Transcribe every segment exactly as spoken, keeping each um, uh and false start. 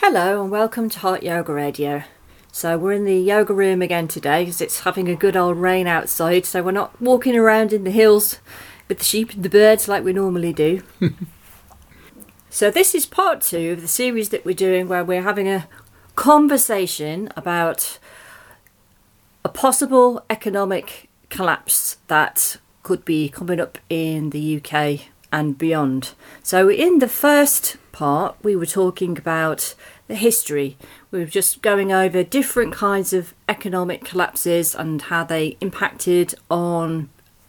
Hello and welcome to Heart Yoga Radio. So we're in the yoga room again today because it's having a good old rain outside, so we're not walking around in the hills with the sheep and the birds like we normally do. So this is part two of the series that we're doing where we're having a conversation about a possible economic collapse that could be coming up in the U K and beyond. So in the first part we were talking about the history. We were just going over different kinds of economic collapses and how they impacted on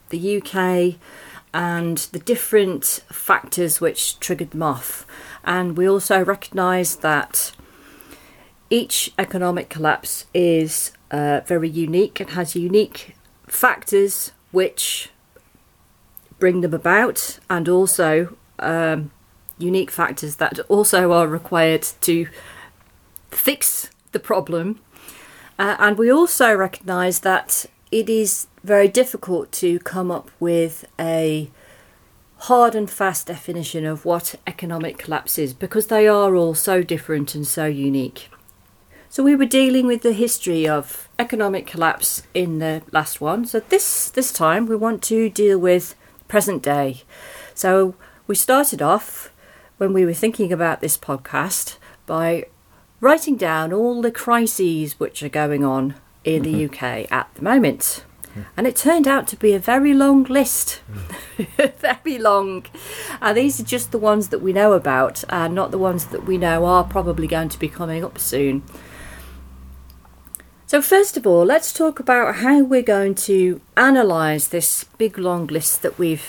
the U K and the different factors which triggered them off. And we also recognised that each economic collapse is uh, very unique and has unique factors which bring them about, and also um, unique factors that also are required to fix the problem. Uh, and we also recognise that it is very difficult to come up with a hard and fast definition of what economic collapse is, because they are all so different and so unique. So we were dealing with the history of economic collapse in the last one. So this, this time we want to deal with present day. So we started off, when we were thinking about this podcast, by writing down all the crises which are going on in the U K at the moment. And it turned out to be a very long list. Very long. And these are just the ones that we know about, and not the ones that we know are probably going to be coming up soon. So first of all, let's talk about how we're going to analyse this big long list that we've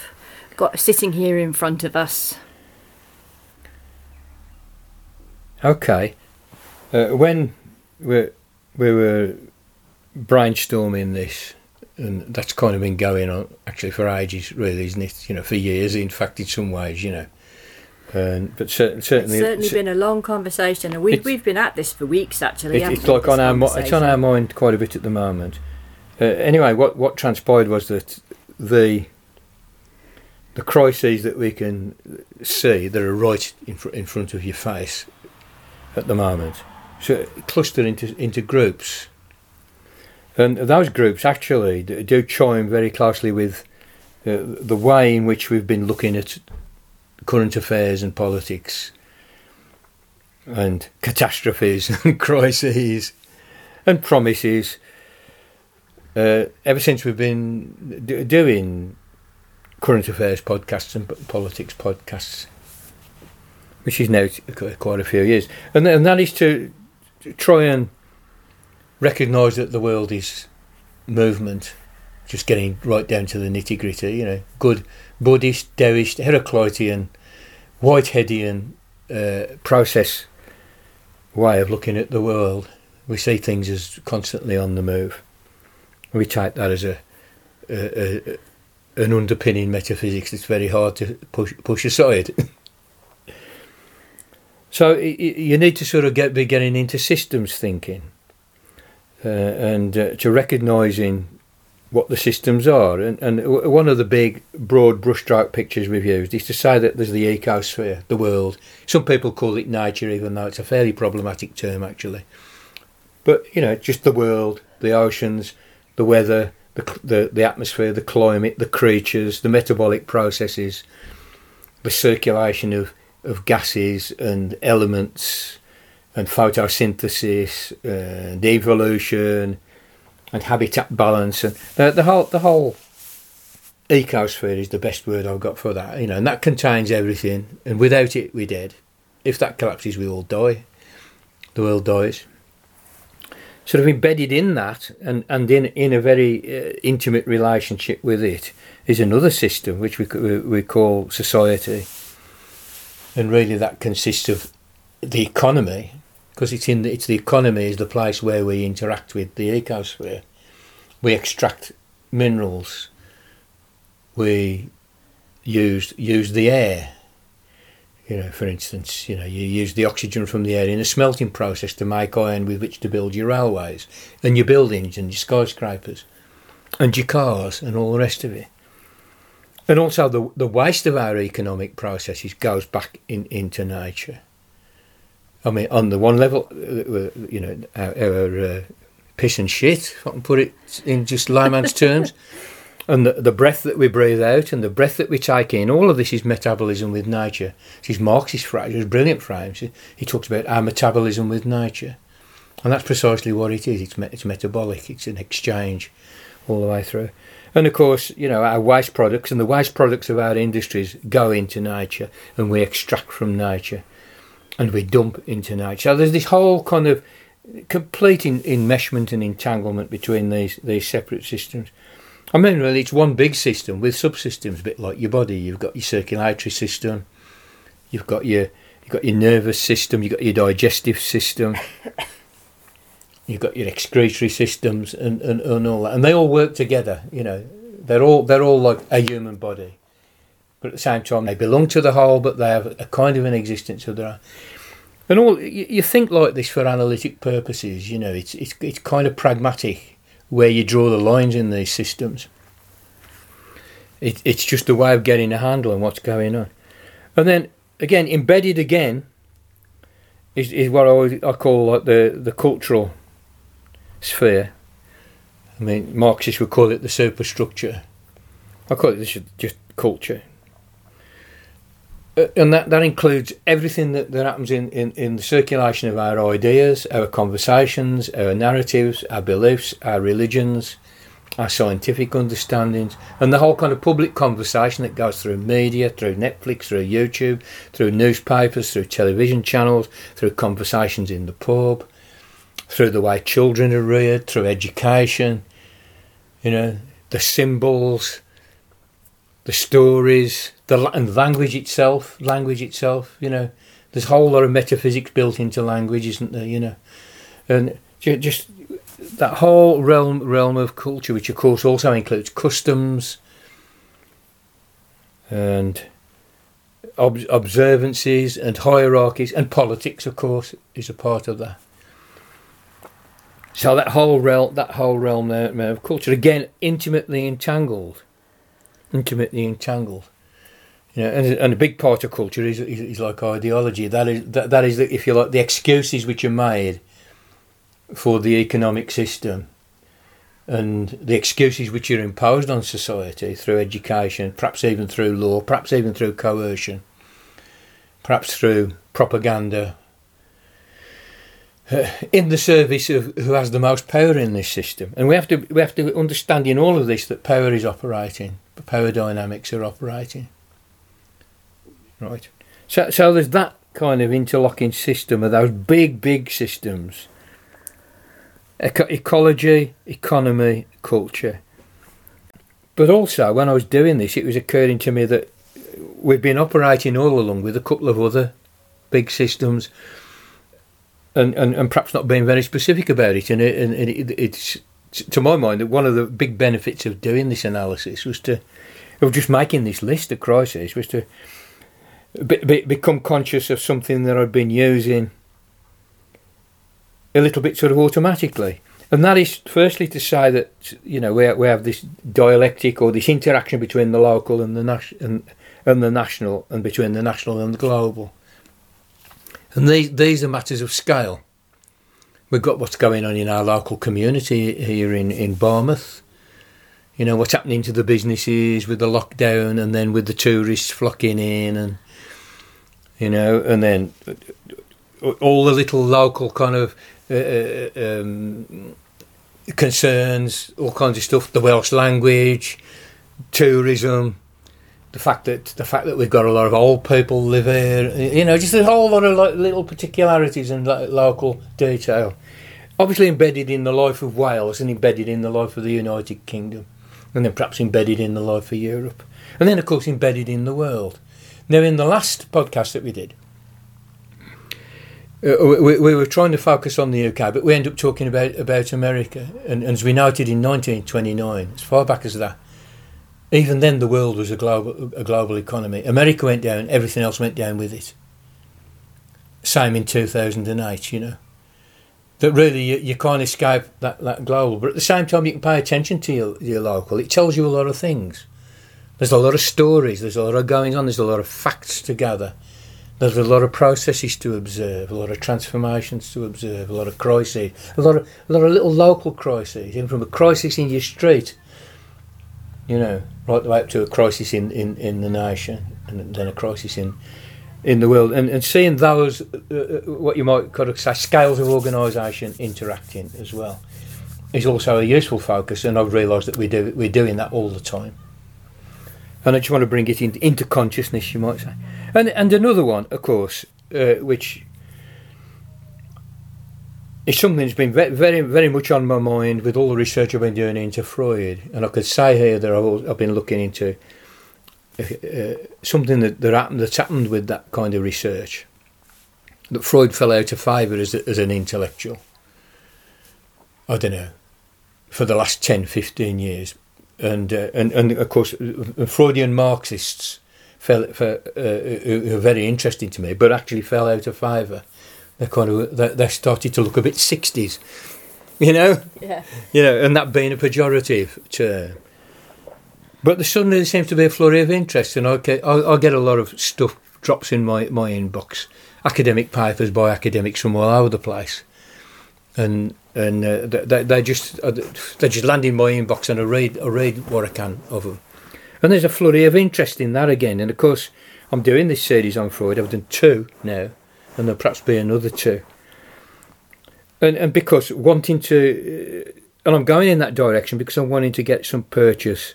got sitting here in front of us. Okay. Uh, when we we were brainstorming this, and that's kind of been going on actually for ages, really, isn't it? You know, for years, in fact, in some ways, you know. Um, but cer- certainly, it's certainly it's, been a long conversation, and we've we've been at this for weeks actually. It, it's like on our mo- it's on our mind quite a bit at the moment. Uh, anyway, what, what transpired was that the the crises that we can see that are right in, fr- in front of your face at the moment, so clustered into into groups, and those groups actually do chime very closely with uh, the way in which we've been looking at current affairs and politics and catastrophes and crises and promises uh, ever since we've been d- doing current affairs podcasts and p- politics podcasts, which is now t- quite a few years. And, th- and that is to, to try and recognise that the world is movement, just getting right down to the nitty-gritty, you know, good Buddhist, Daoist, Heraclitean, Whiteheadian uh, process way of looking at the world. We see things as constantly on the move. We take that as a, a, a an underpinning metaphysics that's very hard to push push aside. So you need to sort of get be getting into systems thinking uh, and uh, to recognising what the systems are, and, and one of the big broad brushstroke pictures we've used is to say that there's the ecosphere, the world. Some people call it nature, even though it's a fairly problematic term actually, but you know, just the world, the oceans, the weather, the the, the atmosphere, the climate, the creatures, the metabolic processes, the circulation of, of gases and elements, and photosynthesis and evolution and habitat balance, and the, the whole the whole ecosphere is the best word I've got for that, you know, and that contains everything, and without it we're dead. If that collapses we all die, the world dies. Sort of embedded in that, and, and in in a very uh, intimate relationship with it, is another system which we, we we call society, and really that consists of the economy, because it's in the, it's the economy is the place where we interact with the ecosphere. We extract minerals. We use use the air. You know, for instance, you know, you use the oxygen from the air in a smelting process to make iron with which to build your railways and your buildings and your skyscrapers and your cars and all the rest of it. And also the the waste of our economic processes goes back in, into nature. I mean, on the one level, you know, our, our uh, piss and shit, if I can put it in just layman's terms, and the, the breath that we breathe out and the breath that we take in, all of this is metabolism with nature. This is Marx's phrase, it's brilliant phrase. He talks about our metabolism with nature. And that's precisely what it is. It's, me- it's metabolic. It's an exchange all the way through. And, of course, you know, our waste products and the waste products of our industries go into nature, and we extract from nature and we dump into nature. So there's this whole kind of complete in- enmeshment and entanglement between these, these separate systems. I mean, really, it's one big system with subsystems, a bit like your body. You've got your circulatory system, you've got your you've got your nervous system, you've got your digestive system, you've got your excretory systems, and, and, and all that, and they all work together. You know, they're all they're all like a human body, but at the same time, they belong to the whole, but they have a kind of an existence of their own. And all you, you think like this for analytic purposes. You know, it's it's it's kind of pragmatic, where you draw the lines in these systems. It, it's just a way of getting a handle on what's going on. And then, again, embedded again is, is what I, always, I call like the, the cultural sphere. I mean, Marxists would call it the superstructure. I call it this just culture. And that, that includes everything that, that happens in, in, in the circulation of our ideas, our conversations, our narratives, our beliefs, our religions, our scientific understandings, and the whole kind of public conversation that goes through media, through Netflix, through YouTube, through newspapers, through television channels, through conversations in the pub, through the way children are reared, through education, you know, the symbols, the stories, the and language itself, language itself, you know, there's a whole lot of metaphysics built into language, isn't there, you know, and just that whole realm realm of culture, which of course also includes customs and ob- observances and hierarchies, and politics, of course, is a part of that. So that whole realm, that whole realm of culture, again, intimately entangled. Intimately entangled, you know, and, and a big part of culture is, is, is like ideology. That is that, that is, the, if you like, the excuses which are made for the economic system, and the excuses which are imposed on society through education, perhaps even through law, perhaps even through coercion, perhaps through propaganda, uh, in the service of who has the most power in this system. And we have to we have to understand in all of this that power is operating. Power dynamics are operating, right? So, so there's that kind of interlocking system of those big, big systems: Eco- ecology, economy, culture. But also, when I was doing this, it was occurring to me that we've been operating all along with a couple of other big systems, and and, and perhaps not being very specific about it. And it, and it, it's. To my mind, that one of the big benefits of doing this analysis was to, of just making this list of crises, was to be, be, become conscious of something that I'd been using a little bit sort of automatically. And that is, firstly, to say that, you know, we, we have this dialectic, or this interaction between the local and the nas- and, and the national, and between the national and the global. And these these are matters of scale. We've got what's going on in our local community here in, in Bournemouth. You know, what's happening to the businesses with the lockdown, and then with the tourists flocking in, and, you know, and then all the little local kind of uh, um, concerns, all kinds of stuff, the Welsh language, tourism, the fact that the fact that we've got a lot of old people live here, you know, just a whole lot of like little particularities and lo- local detail, obviously embedded in the life of Wales, and embedded in the life of the United Kingdom, and then perhaps embedded in the life of Europe, and then of course embedded in the world. Now, in the last podcast that we did, uh, we, we were trying to focus on the U K, but we end up talking about about America, and, and as we noted in nineteen twenty-nine, as far back as that. Even then, the world was a global a global economy. America went down, everything else went down with it. Same in two thousand eight, you know. That really, you, you can't escape that, that global. But at the same time, you can pay attention to your, your local. It tells you a lot of things. There's a lot of stories, there's a lot of goings on, there's a lot of facts to gather. There's a lot of processes to observe, a lot of transformations to observe, a lot of crises, a lot of, a lot of little local crises, even from a crisis in your street, you know, right the way up to a crisis in, in, in the nation, and then a crisis in in the world. And, and seeing those, uh, what you might kind of say, scales of organisation interacting as well, is also a useful focus, and I've realised that we do, we're doing that all the time. And I just want to bring it in, into consciousness, you might say. And and another one, of course, uh, which is something that's been very, very, very much on my mind with all the research I've been doing into Freud. And I could say here that I've, I've been looking into uh, something that, that happened, that's happened with that kind of research, that Freud fell out of favour as, as an intellectual, I don't know, for the last ten, fifteen years. And, uh, and and of course, Freudian Marxists fell for, uh, who are very interesting to me, but actually fell out of favour. They kind of they, they started to look a bit sixties, you know, yeah, you know, and that being a pejorative term. But there suddenly seems to be a flurry of interest, and I get, I, I get a lot of stuff drops in my, my inbox, academic papers by academics from all over the place, and. And uh, they, they just they just land in my inbox, and I read I read what I can of them. And there's a flurry of interest in that again. And of course, I'm doing this series on Freud. I've done two now, and there'll perhaps be another two. And and because wanting to, and I'm going in that direction because I'm wanting to get some purchase,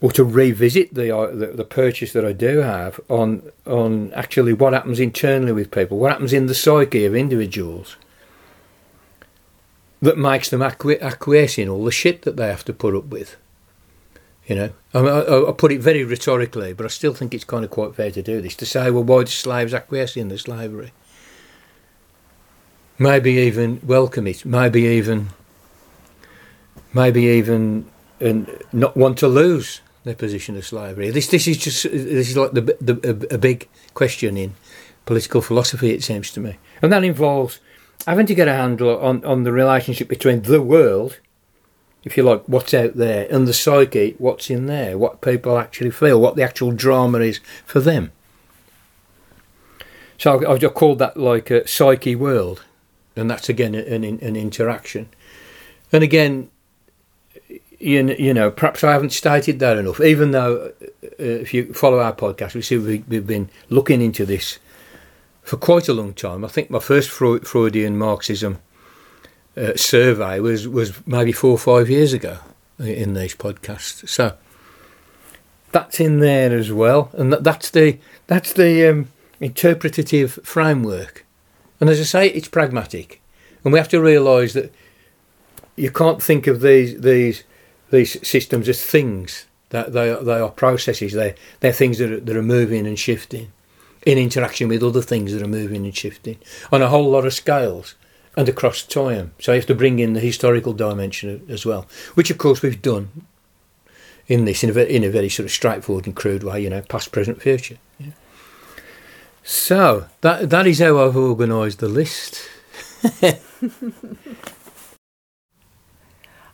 or to revisit the the, the purchase that I do have on on actually what happens internally with people, what happens in the psyche of individuals, that makes them acqu- acquiesce in all the shit that they have to put up with. You know, I, mean, I, I put it very rhetorically, but I still think it's kind of quite fair to do this, to say, well, why do slaves acquiesce in the slavery? Maybe even welcome it, maybe even, maybe even and not want to lose their position of slavery. This this is just, this is like the, the a, a big question in political philosophy, it seems to me. And that involves having to get a handle on, on the relationship between the world, if you like, what's out there, and the psyche, what's in there, what people actually feel, what the actual drama is for them. So I've just called that like a psyche world, and that's again an, an interaction. And again, you, you know, perhaps I haven't stated that enough, even though uh, if you follow our podcast, we see we, we've been looking into this for quite a long time. I think my first Freudian Marxism uh, survey was, was maybe four or five years ago in these podcasts. So that's in there as well, and that, that's the that's the um, interpretative framework. And as I say, it's pragmatic, and we have to realise that you can't think of these these these systems as things. That they are, they are processes. They they're things that are, that are moving and shifting, in interaction with other things that are moving and shifting on a whole lot of scales and across time. So you have to bring in the historical dimension as well, which of course we've done in this in a very, in a very sort of straightforward and crude way, you know, past, present, future. Yeah. So that that is how I've organised the list.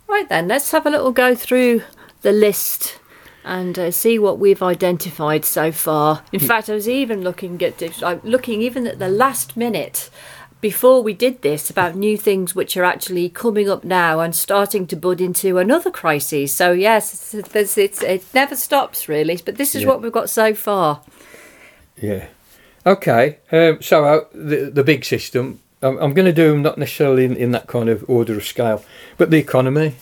Right then, let's have a little go through the list and uh, see what we've identified so far. In fact, I was even looking at like, looking even at the last minute before we did this about new things which are actually coming up now and starting to bud into another crisis. So yes, it's, it's, it's, it never stops really, but this is yeah. what we've got so far. Yeah. Okay, um, so uh, the, the big system, I'm, I'm going to do them not necessarily in, in that kind of order of scale, but the economy,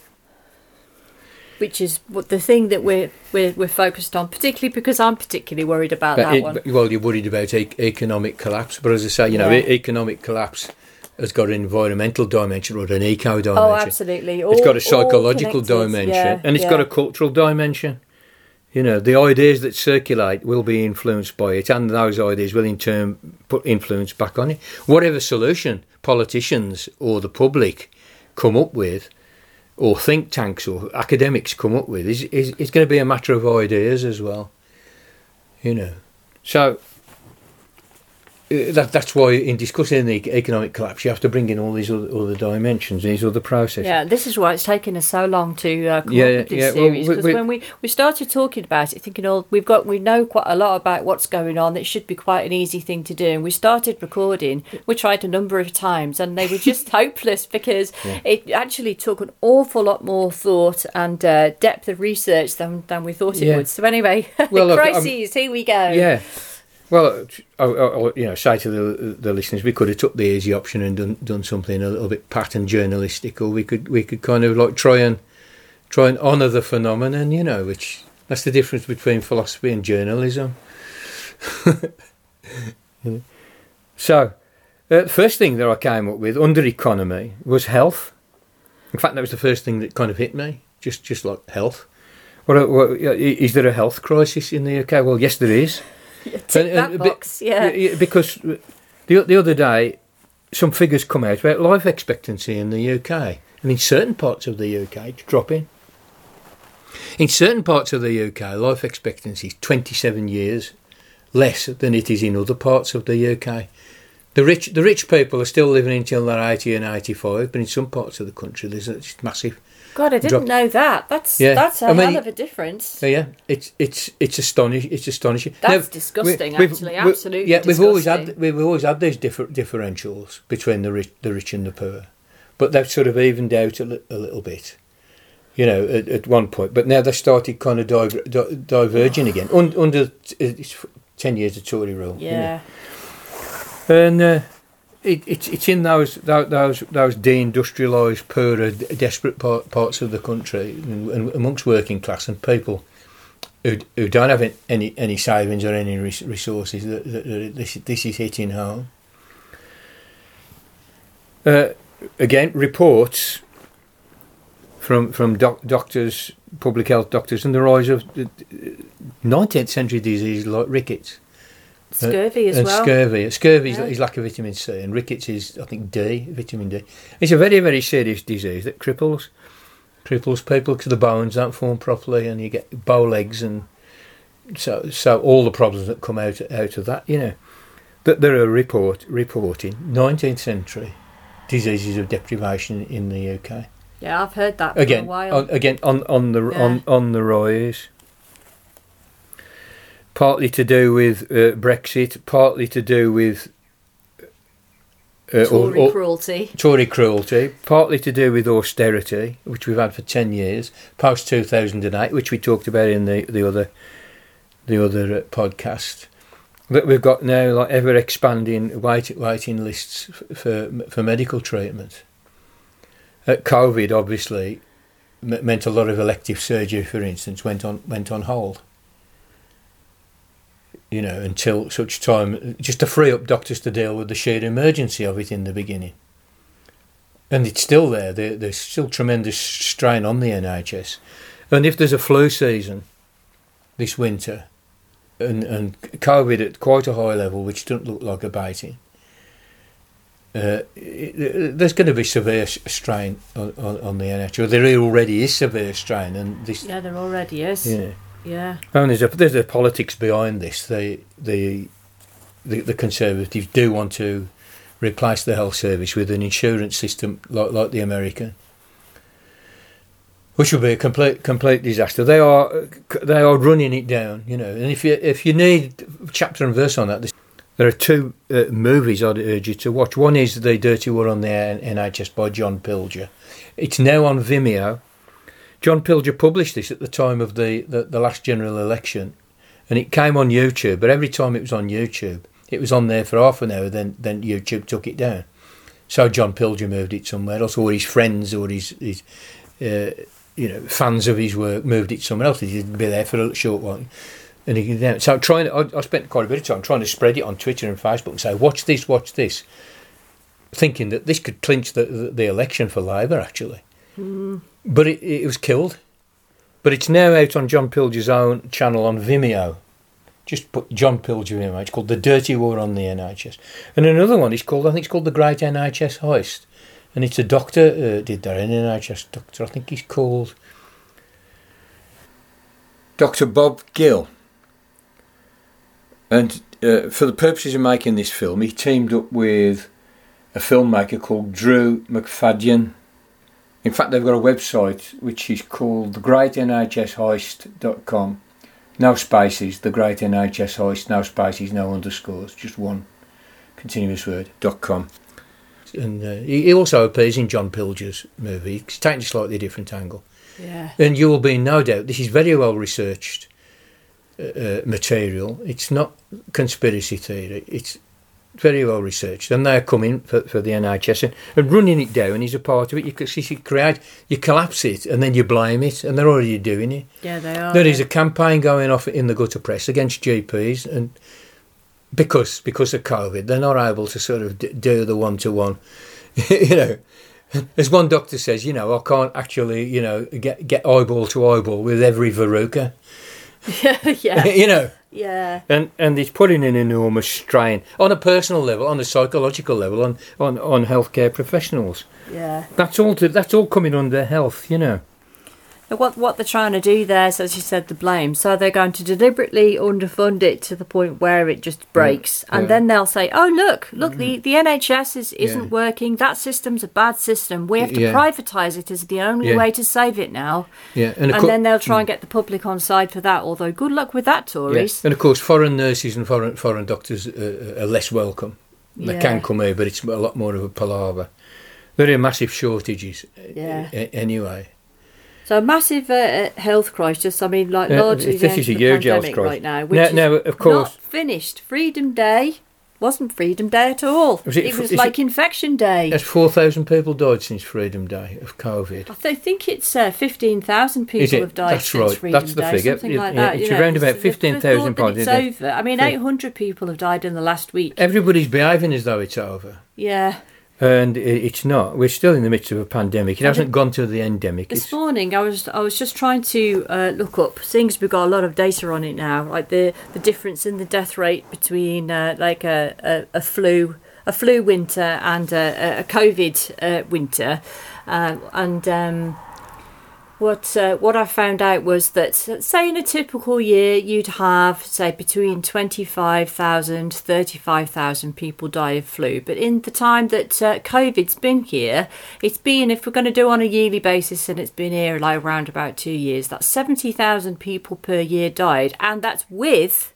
which is the thing that we're, we're we're focused on, particularly because I'm particularly worried about that it, one. Well, you're worried about e- economic collapse, but as I say, you yeah. know, e- economic collapse has got an environmental dimension or an eco dimension. Oh, absolutely. All, it's got a psychological dimension, yeah, and it's yeah. got a cultural dimension. You know, the ideas that circulate will be influenced by it, and those ideas will in turn put influence back on it. Whatever solution politicians or the public come up with, or think tanks or academics come up with, is is it's going to be a matter of ideas as well, you know. So that, that's why in discussing the economic collapse, you have to bring in all these other, other dimensions, these other processes. Yeah, this is why it's taken us so long to uh, come yeah, up with this yeah, series, because well, when we, we started talking about it, thinking, oh, we've got, we know quite a lot about what's going on, it should be quite an easy thing to do, and we started recording, we tried a number of times, and they were just hopeless, because yeah. it actually took an awful lot more thought and uh, depth of research than, than we thought it yeah. would. So anyway, well, the look, crises, I'm, here we go. Yeah. Well, I, I, you know, say to the, the listeners, we could have took the easy option and done, done something a little bit pattern journalistic, or we could we could kind of like try and try and honour the phenomenon, you know, which that's the difference between philosophy and journalism. So, uh, the first thing that I came up with under economy was health. In fact, that was the first thing that kind of hit me, just just like health. What, what is there a health crisis in the U K? Well, yes, there is. Yeah, tick and, that and, box, be, yeah. Because the the other day, some figures come out about life expectancy in the U K, and in certain parts of the U K, it's dropping. In certain parts of the U K, life expectancy is twenty-seven years less than it is in other parts of the U K. The rich the rich people are still living until they're eighty and eighty-five, but in some parts of the country, there's a massive. God, I didn't drop. know that. That's yeah. that's a I mean, hell of a difference. Yeah, it's it's it's astonishing. It's astonishing. That's now, disgusting. We, actually, we've, absolutely. Yeah, disgusting. we've always had we've always had these differ, differentials between the rich, the rich and the poor, but they've sort of evened out a, li- a little bit, you know, at, at one point. But now they started kind of diver, di- diverging oh. again Un- under t- ten years of Tory rule. Yeah, you know? and. Uh, It, it, it's in those those those, those deindustrialised, poorer, desperate part, parts of the country, and, and amongst working class and people who who don't have any any savings or any resources. That, that, that this this is hitting home. Uh, again, reports from from doc, doctors, public health doctors, and the rise of nineteenth century diseases like rickets. Scurvy as and well. Scurvy. Scurvy yeah. is lack of vitamin C, and rickets is, I think, D, vitamin D. It's a very, very serious disease that cripples cripples people because the bones don't form properly, and you get bow legs, and so so all the problems that come out out of that, you know. That there are report reporting nineteenth century diseases of deprivation in the U K. Yeah, I've heard that for again, a while. On, again, on on the yeah. on on the rise. Partly to do with uh, Brexit, partly to do with uh, Tory or, or, cruelty. Tory cruelty, partly to do with austerity, which we've had for ten years, post two thousand and eight, which we talked about in the, the other the other uh, podcast. That we've got now, like ever expanding wait, waiting lists for for medical treatment. Uh, COVID obviously m- meant a lot of elective surgery, for instance, went on went on hold. You know, until such time, just to free up doctors to deal with the sheer emergency of it in the beginning. And it's still there. there there's still tremendous strain on the N H S. And if there's a flu season this winter, and, and COVID at quite a high level, which doesn't look like abating, uh, it, there's going to be severe strain on, on, on the N H S. There already is severe strain, and this yeah, there already is. Yeah. Yeah, and there's a, there's a politics behind this. The, the the the Conservatives do want to replace the health service with an insurance system like like the American, which would be a complete complete disaster. They are they are running it down, you know. And if you if you need chapter and verse on that, there are two uh, movies I'd urge you to watch. One is The Dirty War on the N H S by John Pilger. It's now on Vimeo. John Pilger published this at the time of the, the, the last general election, and it came on YouTube, but every time it was on YouTube, it was on there for half an hour, then then YouTube took it down. So John Pilger moved it somewhere else, or his friends or his, his uh, you know, fans of his work moved it somewhere else. He'd be there for a short while. And he, yeah. So trying, I, I spent quite a bit of time trying to spread it on Twitter and Facebook and say, watch this, watch this, thinking that this could clinch the, the, the election for Labour, actually. Mm. But it, it was killed. But it's now out on John Pilger's own channel on Vimeo. Just put John Pilger Vimeo. It's called The Dirty War on the N H S. And another one is called, I think it's called The Great N H S Hoist. And it's a doctor who uh, did that, an N H S doctor. I think he's called Dr Bob Gill. And uh, for the purposes of making this film, he teamed up with a filmmaker called Drew McFadyen. In fact, they've got a website which is called the great N H S hoist dot com. No spaces, The Great N H S Hoist, no spaces, no underscores, just one continuous word, .com. And uh, he also appears in John Pilger's movie. It's taking a slightly different angle. Yeah. And you will be in no doubt, this is very well researched uh, material. It's not conspiracy theory, it's very well researched. And they're coming for, for the N H S and, and running it down is a part of it. You, you create, you collapse it and then you blame it, and they're already doing it. Yeah, they are. There is a campaign going off in the gutter press against G Ps, and because because of COVID, they're not able to sort of d- do the one-to-one, you know. As one doctor says, you know, I can't actually, you know, get get eyeball to eyeball with every verruca. Yeah, yeah. You know. Yeah. And and it's putting an enormous strain on a personal level, on a psychological level, on, on, on healthcare professionals. Yeah. That's all to, that's all coming under health, you know. What what they're trying to do there is, as you said, the blame. So they're going to deliberately underfund it to the point where it just breaks. Yeah. And yeah. then they'll say, oh, look, look, the, the N H S is, isn't yeah. working. That system's a bad system. We have to yeah. privatise it as the only yeah. way to save it now. Yeah, And, and co- then they'll try and get the public on side for that, although good luck with that, Tories. Yeah. And, of course, foreign nurses and foreign foreign doctors uh, are less welcome. They yeah. can come here, but it's a lot more of a palaver. There are massive shortages yeah. uh, anyway. So a massive uh, health crisis. I mean, like largely uh, this is a huge health crisis right now, which no, is no, of course. Not finished. Freedom Day wasn't Freedom Day at all. Was it, it was like it, Infection Day. There's four thousand people died since Freedom Day of COVID. I th- think it's uh, fifteen thousand people have died That's since right. Freedom That's Day. That's the figure. Something it, like it, that. It's you around know, about fifteen thousand. It's over. I mean, eight hundred people have died in the last week. Everybody's behaving as though it's over. Yeah. And it's not. We're still in the midst of a pandemic. It hasn't gone to the endemic. This it's... morning, I was I was just trying to uh, look up things. We've got a lot of data on it now, like the, the difference in the death rate between uh, like a, a, a flu a flu winter and a, a COVID uh, winter. Uh, and um, what uh, what I found out was that, say, in a typical year, you'd have, say, between twenty-five thousand, thirty-five thousand people die of flu. But in the time that uh, COVID's been here, it's been, if we're going to do on a yearly basis, and it's been here like around about two years, that's seventy thousand people per year died. And that's with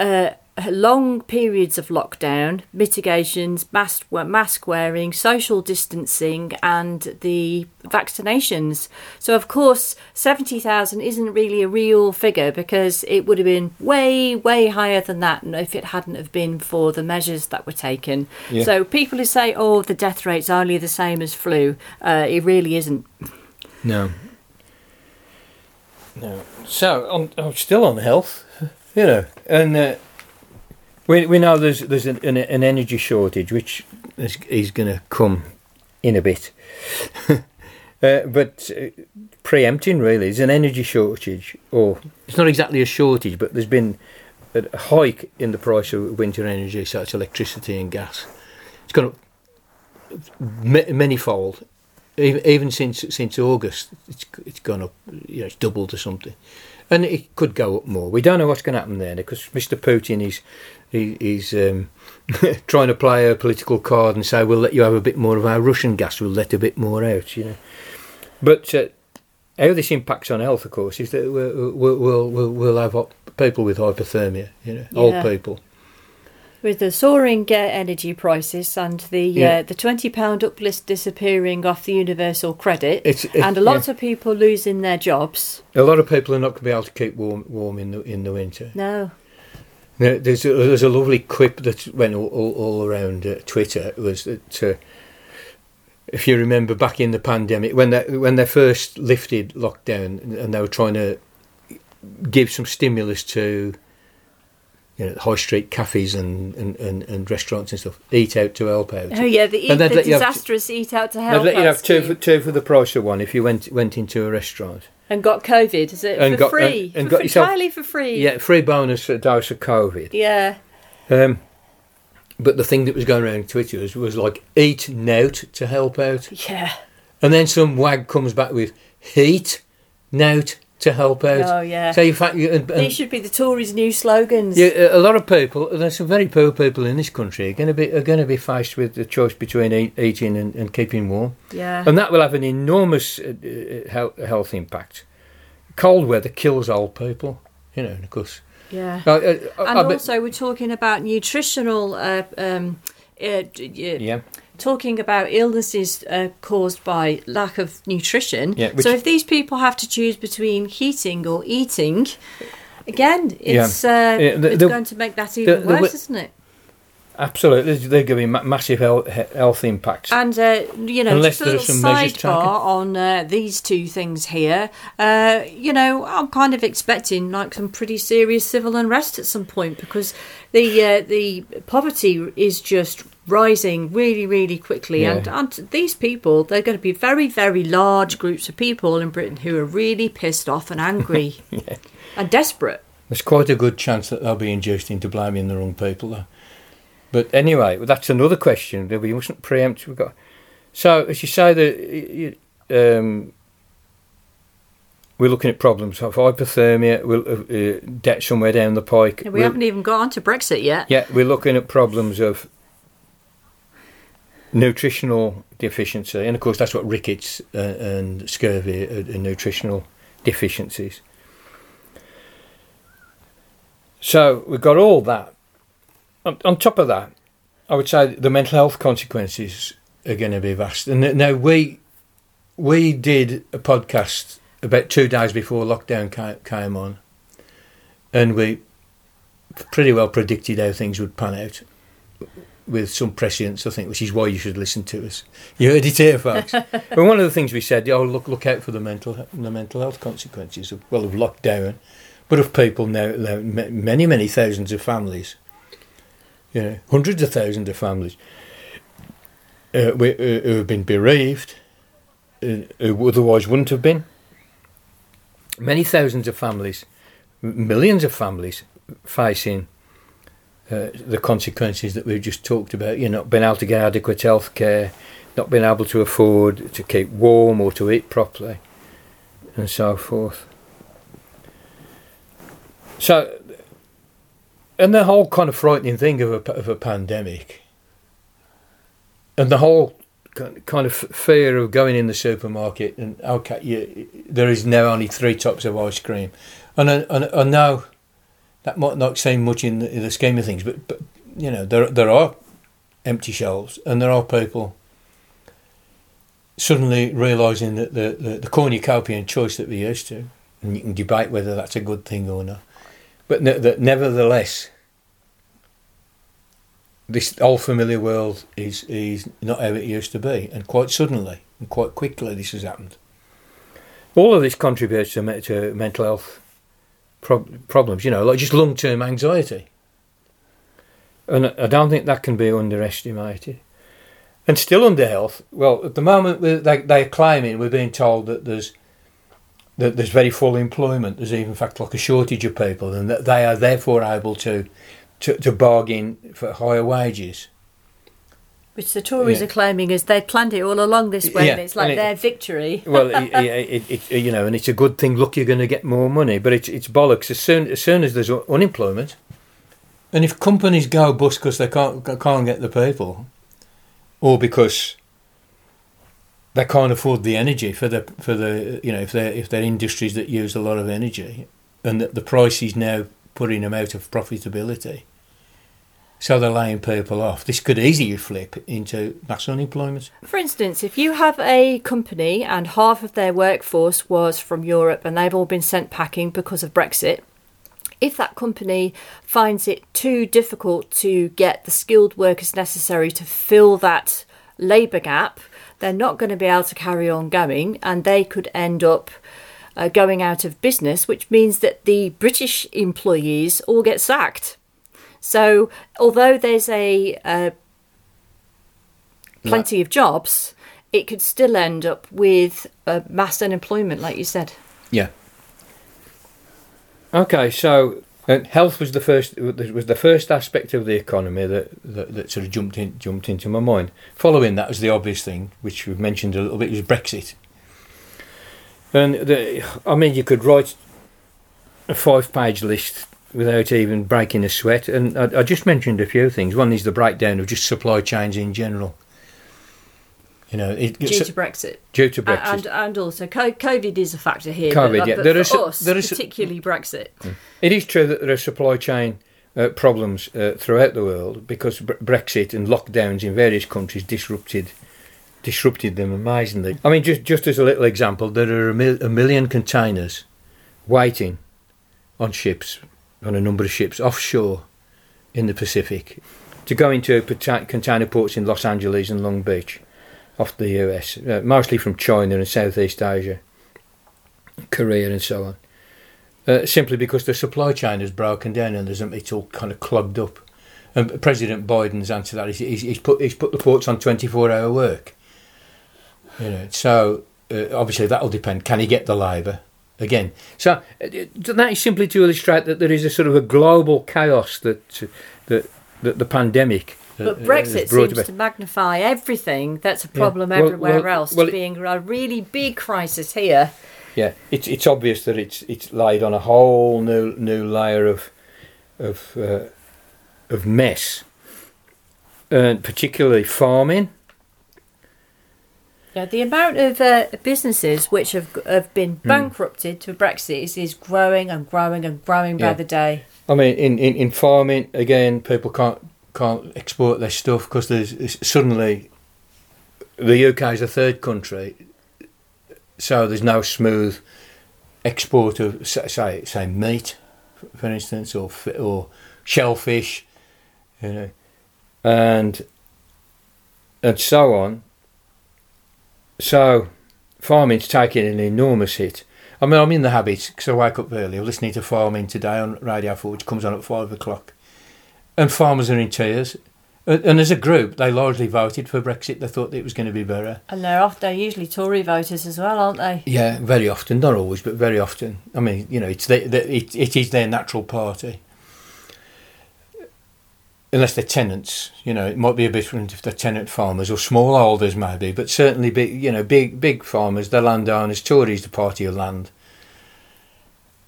uh, long periods of lockdown, mitigations, mask, mask wearing, social distancing, and the vaccinations. So of course seventy thousand isn't really a real figure, because it would have been way way higher than that if it hadn't have been for the measures that were taken. Yeah. So people who say, oh, the death rate's only the same as flu, uh, it really isn't. No. No. So I'm, I'm still on health, you know, and uh, we we know there's there's an, an, an energy shortage which is, is going to come in a bit. Uh, but uh, preempting, really, is an energy shortage, or it's not exactly a shortage, but there's been a hike in the price of winter energy, so it's electricity and gas. It's gone up m- many fold, even, even since since August. It's it's gone up, you know, it's doubled or something, and it could go up more. We don't know what's going to happen there, because Mister Putin is he, he's um, trying to play a political card and say, we'll let you have a bit more of our Russian gas, we'll let a bit more out, you know. But uh, how this impacts on health, of course, is that we'll we'll we'll, we'll have op- people with hypothermia, you know, yeah. old people. With the soaring uh, energy prices and the yeah. uh, the twenty pound uplift disappearing off the universal credit, it's, it's, and a lot yeah. of people losing their jobs. A lot of people are not going to be able to keep warm warm in the in the winter. No. Now, there's a, there's a lovely quip that went all, all, all around uh, Twitter, was that uh, if you remember back in the pandemic when they when they first lifted lockdown and they were trying to give some stimulus to, you know, high street cafes and, and, and, and restaurants and stuff, eat out to help out. Oh yeah, the, eat, the disastrous t- eat out to help out. They'd let you have two for, two for the price of one if you went went into a restaurant. And got COVID, is it? And for got, free, and, and for, got yourself, entirely for free. Yeah, free bonus dose of COVID. Yeah. Um, but the thing that was going around Twitter was, was like, eat nout to help out. Yeah. And then some wag comes back with, heat nout to help out. Oh, yeah. So in fact, you, and, and these should be the Tories' new slogans. Yeah, a lot of people, there's some very poor people in this country, are going to be are going to be faced with the choice between eating and, and keeping warm. Yeah. And that will have an enormous uh, health impact. Cold weather kills old people, you know, and of course. Yeah. I, I, I, and I, also we're talking about nutritional... Uh, um, uh, yeah. Talking about illnesses uh, caused by lack of nutrition. Yeah, which, so if these people have to choose between heating or eating, again, it's, yeah. uh, yeah, the, it's the, going to make that even the, the, worse, the, isn't it? Absolutely. They're going to be massive health, health impacts. And, uh, you know, unless just a little some sidebar on uh, these two things here. Uh, you know, I'm kind of expecting, like, some pretty serious civil unrest at some point because the uh, the poverty is just rising really, really quickly. Yeah. And, and these people, they're going to be very, very large groups of people in Britain who are really pissed off and angry yeah. and desperate. There's quite a good chance that they'll be induced into blaming the wrong people, though. But anyway, that's another question that we mustn't preempt. We've got, so, as you say, the, um, we're looking at problems of hypothermia, we'll, uh, debt somewhere down the pike. Yeah, we we're, haven't even got onto Brexit yet. Yeah, we're looking at problems of nutritional deficiency, and of course that's what rickets uh, and scurvy are, are nutritional deficiencies. So we've got all that. On, on top of that, I would say the mental health consequences are going to be vast. And now we we did a podcast about two days before lockdown came, came on, and we pretty well predicted how things would pan out with some prescience, I think, which is why you should listen to us. You heard it here, folks. But one of the things we said, oh, look look out for the mental the mental health consequences of, well, of lockdown, but of people now, now many, many thousands of families, you know, hundreds of thousands of families uh, we, uh, who have been bereaved, uh, who otherwise wouldn't have been. Many thousands of families, millions of families facing Uh, the consequences that we've just talked about, you know, not being able to get adequate health care, not being able to afford to keep warm or to eat properly, and so forth. So, and the whole kind of frightening thing of a, of a pandemic, and the whole kind of fear of going in the supermarket and, okay, you, there is now only three types of ice cream. And I, I, I know... that might not seem much in the, in the scheme of things, but, but you know, there there are empty shelves, and there are people suddenly realising that the, the, the cornucopian choice that we used to, and you can debate whether that's a good thing or not, but ne- that nevertheless, this old familiar world is, is not how it used to be, and quite suddenly and quite quickly this has happened. All of this contributes to, to mental health problems, you know, like just long-term anxiety, and I don't think that can be underestimated. And still under health, well, at the moment they they're claiming, we're being told that there's that there's very full employment. There's even, in fact, like a shortage of people, and that they are therefore able to to, to bargain for higher wages. Which the Tories yeah. are claiming is they planned it all along this way, yeah. and it's like and it, their victory. Well, it, it, it, you know, and it's a good thing. Look, you're going to get more money, but it's it's bollocks. As soon as soon as there's unemployment, and if companies go bust because they can't can't get the people, or because they can't afford the energy for the for the you know if they if they're industries that use a lot of energy, and that the price is now putting them out of profitability. So they're laying people off. This could easily flip into mass unemployment. For instance, if you have a company and half of their workforce was from Europe and they've all been sent packing because of Brexit, if that company finds it too difficult to get the skilled workers necessary to fill that labour gap, they're not going to be able to carry on going, and they could end up uh, going out of business, which means that the British employees all get sacked. So, although there's a uh, plenty of jobs, it could still end up with uh, mass unemployment, like you said. Yeah. Okay, so uh, health was the first was the first aspect of the economy that, that, that sort of jumped in, jumped into my mind. Following that was the obvious thing, which we've mentioned a little bit, was Brexit. And the, I mean, you could write a five-page list without even breaking a sweat. And I, I just mentioned a few things. One is the breakdown of just supply chains in general. You know, it, due to Brexit. Due to Brexit, and and also COVID is a factor here. COVID, but, yeah. But there for are us, there is, particularly Brexit. It is true that there are supply chain uh, problems uh, throughout the world because Brexit and lockdowns in various countries disrupted disrupted them amazingly. I mean, just just as a little example, there are a, mil- a million containers waiting on ships, on a number of ships offshore in the Pacific, to go into container ports in Los Angeles and Long Beach. Off the U S, uh, mostly from China and Southeast Asia, Korea and so on, uh, simply because the supply chain has broken down and there's, it's all kind of clogged up. And President Biden's answer to that is he's, he's put he's put the ports on twenty-four hour work. You know, so uh, obviously that'll depend. Can he get the labour again? So uh, that is simply to illustrate that there is a sort of a global chaos that uh, that that the pandemic. But Brexit seems to magnify everything. That's a problem yeah. well, everywhere well, else. Well, to being a really big crisis here. Yeah, it's it's obvious that it's it's laid on a whole new new layer of of uh, of mess, and particularly farming. Yeah, the amount of uh, businesses which have have been bankrupted mm. to Brexit is, is growing and growing and growing yeah. by the day. I mean, in, in, in farming again, people can't. can't export their stuff because there's suddenly the U K is a third country, so there's no smooth export of say say meat, for instance, or or shellfish, you know, and and so on. So farming's taking an enormous hit. I mean, I'm in the habit because I wake up early. I'm listening to Farming Today on Radio four, which comes on at five o'clock. And farmers are in tears. And as a group, they largely voted for Brexit. They thought it was going to be better. And they're often, they're usually Tory voters as well, aren't they? Yeah, very often. Not always, but very often. I mean, you know, it's the, the, it, it is their natural party. Unless they're tenants, you know, it might be a bit different if they're tenant farmers or smallholders maybe, but certainly, big, you know, big big farmers, they're landowners. Tory is the party of land.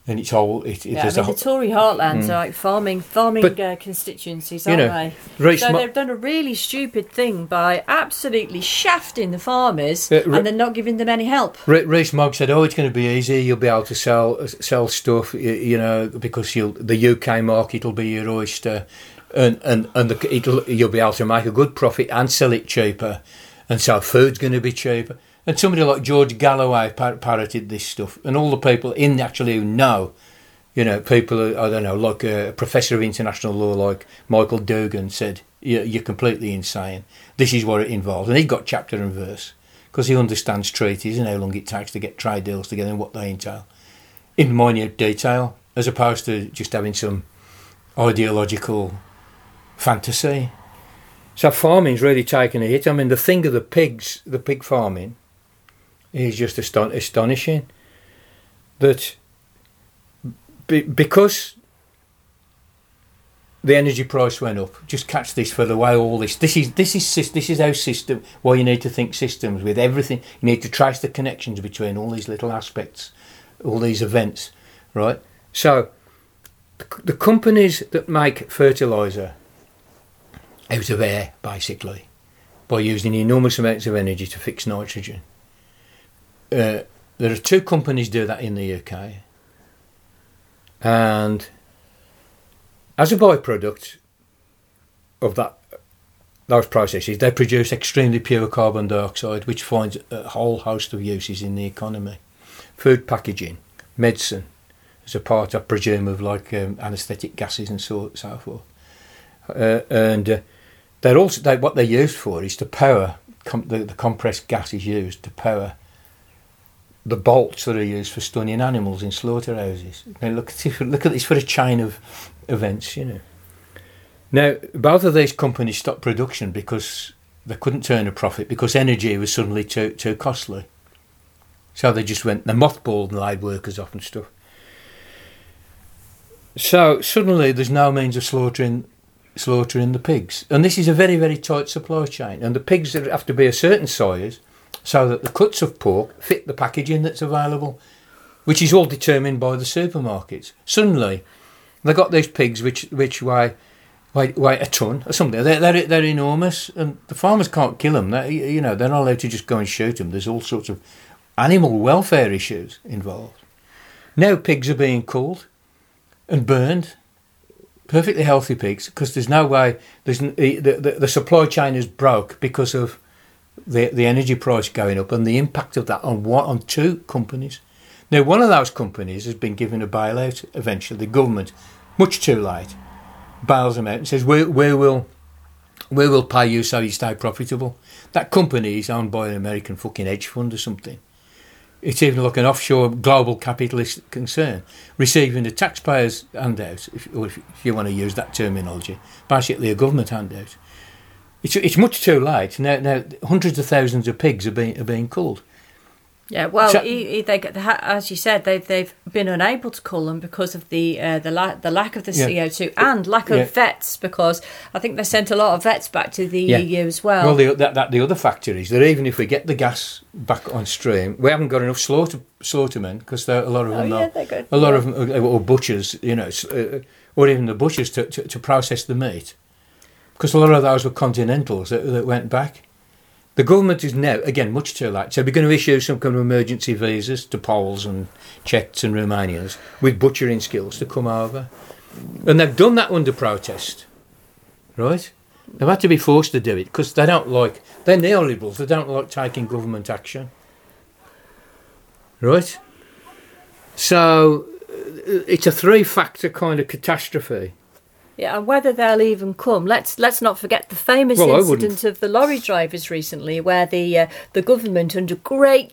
And it's all. It, it yeah, I mean, a, the Tory heartlands mm. are like farming, farming but, uh, constituencies, aren't you know, they? So Ma- they've done a really stupid thing by absolutely shafting the farmers uh, Re- and then not giving them any help. Re- Rees-Mogg said, "Oh, it's going to be easy. You'll be able to sell sell stuff, you, you know, because you'll, the U K market will be your oyster, and and and the, it'll, you'll be able to make a good profit and sell it cheaper, and so food's going to be cheaper." And somebody like George Galloway par- parroted this stuff. And all the people in actually who know, you know, people who, I don't know, like a professor of international law like Michael Dugan said, you're, you're completely insane. This is what it involves. And he got chapter and verse because he understands treaties and how long it takes to get trade deals together and what they entail in minute detail, as opposed to just having some ideological fantasy. So farming's really taken a hit. I mean, the thing of the pigs, the pig farming, is just aston- astonishing that be- because the energy price went up. Just catch this for the way all this. This is this is this is our system. Why you need to think systems with everything. You need to trace the connections between all these little aspects, all these events, right? So the companies that make fertiliser out of air, basically, by using enormous amounts of energy to fix nitrogen. Uh, there are two companies do that in the U K, and as a byproduct of that, those processes, they produce extremely pure carbon dioxide, which finds a whole host of uses in the economy. Food packaging, medicine, as a part, I presume, of like um, anaesthetic gases and so so forth. Uh, and uh, they're also they, what they're used for is to power com- the, the compressed gas is used to power the bolts that are used for stunning animals in slaughterhouses. Now look, look at this for a chain of events, you know. Now, both of these companies stopped production because they couldn't turn a profit because energy was suddenly too too costly. So they just went, they mothballed and laid workers off and stuff. So suddenly there's no means of slaughtering slaughtering the pigs. And this is a very, very tight supply chain. And the pigs that have to be a certain size so that the cuts of pork fit the packaging that's available, which is all determined by the supermarkets. Suddenly, they got these pigs which which weigh, weigh, weigh a ton or something. They're, they're, they're enormous, and the farmers can't kill them. They're, you know, they're not allowed to just go and shoot them. There's all sorts of animal welfare issues involved. Now pigs are being culled and burned, perfectly healthy pigs, because there's no way, there's the, the, the supply chain is broke because of the, the energy price going up and the impact of that on one, on two companies. Now, one of those companies has been given a bailout eventually. The government, much too late, bails them out and says, we, we, will, we will pay you so you stay profitable. That company is owned by an American fucking hedge fund or something. It's even like an offshore global capitalist concern, receiving a taxpayer's handout, if, or if you want to use that terminology, basically a government handout. It's, it's much too late. Now, now hundreds of thousands of pigs are being, are being culled. Yeah, well, so, they, they, as you said, they've they've been unable to cull them because of the uh, the, la- the lack of the yeah. C O two and lack of yeah. vets, because I think they sent a lot of vets back to the yeah. E U as well. Well, the, that, that the other factor is that even if we get the gas back on stream, we haven't got enough slaughter slaughtermen, because a lot of them, oh, are, yeah, a lot of them, are, or butchers, you know, or even the butchers to, to, to process the meat, because a lot of those were continentals that, that went back. The government is now, again, much too late. So we're going to issue some kind of emergency visas to Poles and Czechs and Romanians with butchering skills to come over. And they've done that under protest, right? They've had to be forced to do it because they don't like, they're neoliberals, they don't like taking government action, right? So it's a three-factor kind of catastrophe. Yeah, and whether they'll even come. Let's let's not forget the famous well, incident of the lorry drivers recently, where the uh, the government, under great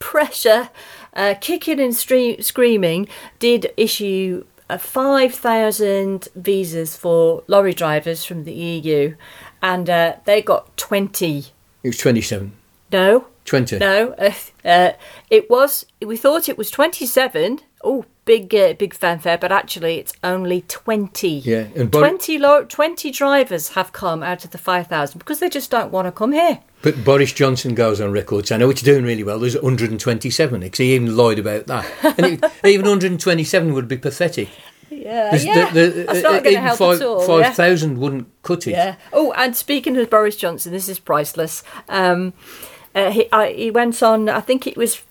pressure, uh, kicking and stream- screaming, did issue uh, five thousand visas for lorry drivers from the E U, and uh, they got twenty. It was twenty-seven. No. twenty. No, uh, uh, it was. We thought it was twenty-seven. Oh. Big, uh, big fanfare, but actually it's only twenty. Yeah, and Bor- twenty, lo- twenty drivers have come out of the five thousand because they just don't want to come here. But Boris Johnson goes on record saying, "Oh, it's doing really well." There's one hundred and twenty-seven because he even lied about that, and it, even one hundred and twenty-seven would be pathetic. Yeah, There's, yeah. The, the, That's uh, not going to help five, at all. Five thousand yeah. wouldn't cut it. Yeah. Oh, and speaking of Boris Johnson, this is priceless. Um, uh, he, I, he went on. I think it was.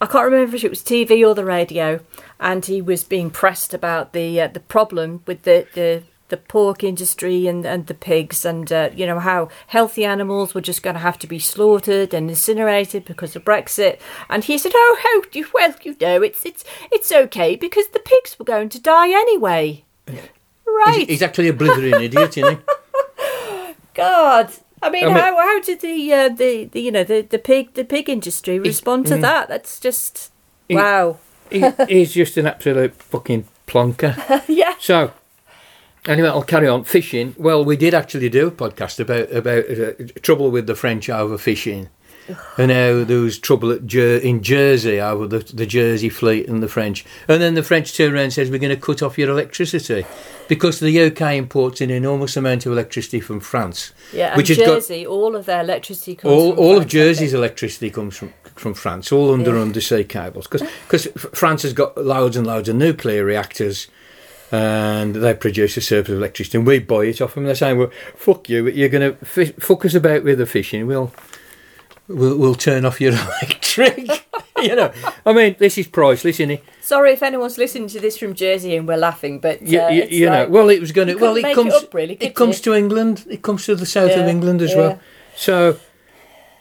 I can't remember if it was T V or the radio, and he was being pressed about the uh, the problem with the, the, the pork industry and, and the pigs, and uh, you know, how healthy animals were just going to have to be slaughtered and incinerated because of Brexit. And he said, "Oh, how do you, well, you know, it's it's it's okay because the pigs were going to die anyway." Right? He's actually a blithering idiot, isn't he? God. I mean, I mean, how how did the uh, the, the you know the, the pig the pig industry respond to mm, that? That's just he, wow. he, he's just an absolute fucking plonker. Yeah. So anyway, I'll carry on fishing. Well, we did actually do a podcast about about uh, trouble with the French over fishing, and how there was trouble at Jer- in Jersey over the the Jersey fleet and the French, and then the French turn around and says, "We're going to cut off your electricity," because the U K imports an enormous amount of electricity from France. Yeah, and which Jersey, got, all of their electricity comes all, from all France. All of Jersey's electricity comes from, from France, all under yeah. undersea cables. Because France has got loads and loads of nuclear reactors and they produce a surplus of electricity and we buy it off them. And they're saying, "Well, fuck you, you're going to f- fuck us about with the fishing. We'll, we'll, we'll turn off your electric." You know, I mean, this is priceless, isn't it? Sorry if anyone's listening to this from Jersey and we're laughing, but uh, you, you, you like, know, well, it was going to. Well, it comes. It, up, really, it comes to England. It comes to the south yeah, of England as yeah. well. So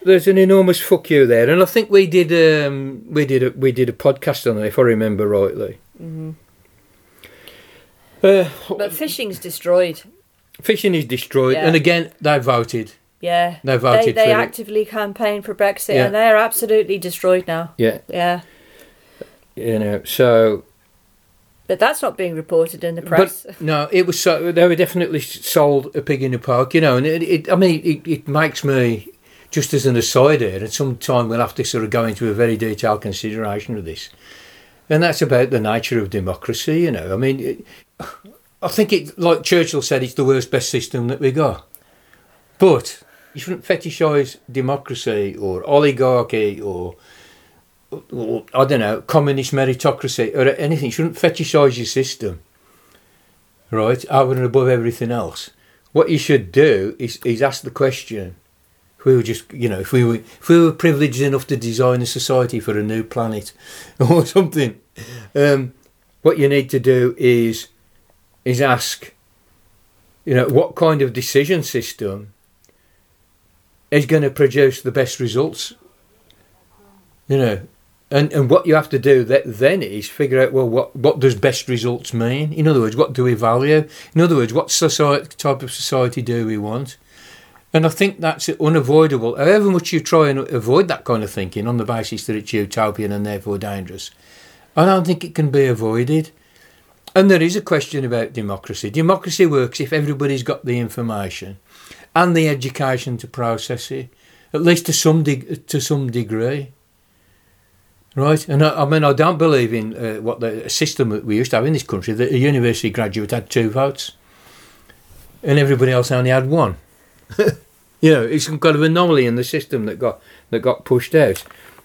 there's an enormous fuck you there, and I think we did. Um, we did. A, we did a podcast on it, if I remember rightly. Mm-hmm. Uh, but fishing's destroyed. Fishing is destroyed, yeah. And again, they voted. Yeah, they voted they, they for actively it. campaigned for Brexit, yeah. and they're absolutely destroyed now. Yeah, yeah. You know, so. But that's not being reported in the press. But, no, it was. So, they were definitely sold a pig in the park, you know. And it, it I mean, it, it makes me just as an aside here, and sometime we'll have to sort of go into a very detailed consideration of this, and that's about the nature of democracy. You know, I mean, it, I think it, like Churchill said, it's the worst best system that we got, but. You shouldn't fetishize democracy or oligarchy or, or I don't know, communist meritocracy or anything. You shouldn't fetishize your system, right? Over and above everything else. What you should do is, is ask the question. If we were just, you know, if we were if we were privileged enough to design a society for a new planet or something, um, what you need to do is is ask, you know, what kind of decision system is going to produce the best results, you know, and and what you have to do that then is figure out, well, what what does best results mean? In other words, what do we value? In other words, what society, type of society do we want? And I think that's unavoidable. However much you try and avoid that kind of thinking on the basis that it's utopian and therefore dangerous, I don't think it can be avoided. And there is a question about democracy. Democracy works if everybody's got the information and the education to process it, at least to some de- to some degree, right? And I, I mean, I don't believe in uh, what the system that we used to have in this country, that a university graduate had two votes and everybody else only had one. You know, it's some kind of anomaly in the system that got that got pushed out.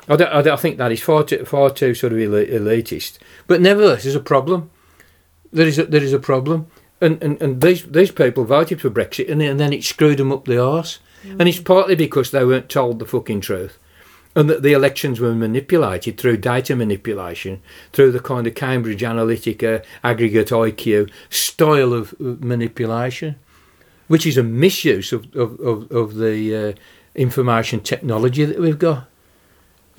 I don't, I don't think that is far too far too sort of elitist. But nevertheless, there's a problem. There is a, there is a problem. And, and, and these these people voted for Brexit and, and then it screwed them up the arse. Mm. And it's partly because they weren't told the fucking truth and that the elections were manipulated through data manipulation, through the kind of Cambridge Analytica, aggregate I Q style of manipulation, which is a misuse of, of, of, of the uh, information technology that we've got.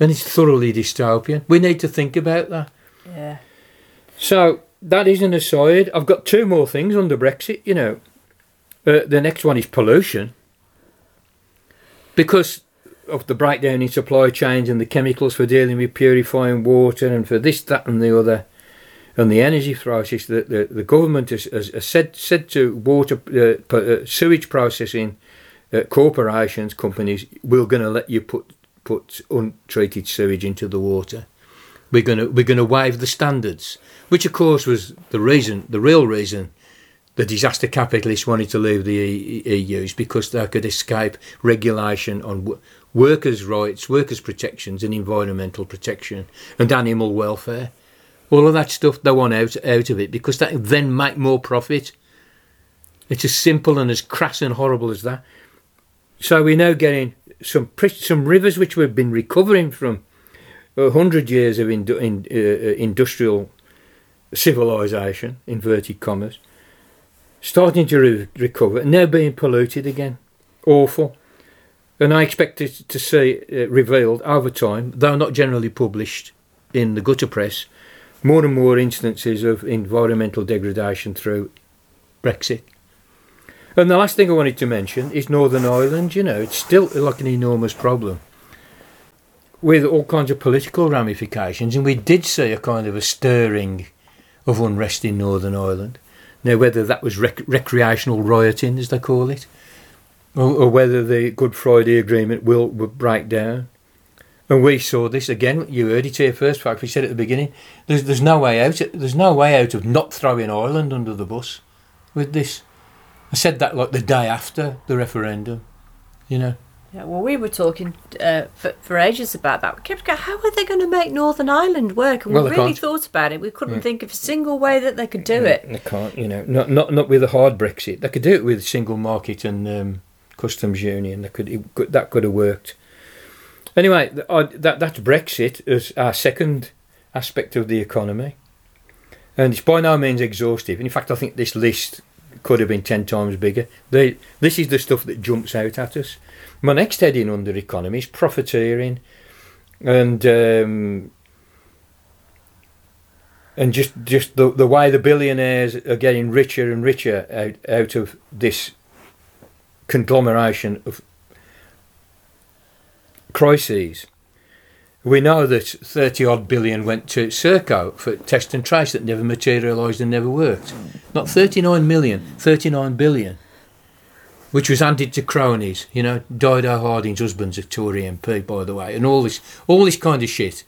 And it's thoroughly dystopian. We need to think about that. Yeah. So... that is an aside. I've got two more things under Brexit, you know. Uh, the next one is pollution. Because of the breakdown in supply chains and the chemicals for dealing with purifying water and for this, that and the other, and the energy crisis, that the, the government has, has, has said said to water uh, uh, sewage processing uh, corporations, companies, we're going to let you put put untreated sewage into the water. We're gonna we're gonna waive the standards, which of course was the reason, the real reason, the disaster capitalists wanted to leave the E U, is because they could escape regulation on w- workers' rights, workers' protections, and environmental protection and animal welfare. All of that stuff they want out out of it because they then make more profit. It's as simple and as crass and horrible as that. So we're now getting some some rivers which we've been recovering from a hundred years of in, in, uh, industrial civilization, inverted commas, starting to re- recover, now being polluted again. Awful. And I expect it to see uh, revealed over time, though not generally published in the gutter press, more and more instances of environmental degradation through Brexit. And the last thing I wanted to mention is Northern Ireland. You know, it's still like an enormous problem, with all kinds of political ramifications, and we did see a kind of a stirring of unrest in Northern Ireland. Now, whether that was rec- recreational rioting, as they call it, or, or whether the Good Friday Agreement will, will break down, and we saw this again. You heard it here first, like we said at the beginning. There's there's no way out. There's no way out of not throwing Ireland under the bus with this. I said that like the day after the referendum, you know. Yeah, well, we were talking uh, for, for ages about that. We kept going, how are they going to make Northern Ireland work? And well, we really can't. thought about it. We couldn't yeah. think of a single way that they could do yeah, it. They can't, you know, not not not with a hard Brexit. They could do it with single market and um, customs union. They could, it could that could have worked. Anyway, I, that that's Brexit as our second aspect of the economy, and it's by no means exhaustive. And in fact, I think this list could have been ten times bigger. They, this is the stuff that jumps out at us. My next heading under economy is profiteering, and um, and just just the the way the billionaires are getting richer and richer out, out of this conglomeration of crises. We know that thirty odd billion went to Serco for test and trace that never materialised and never worked. Not thirty nine million, thirty nine billion. Which was handed to cronies, you know. Dido Harding's husband's a Tory M P, by the way, and all this, all this kind of shit.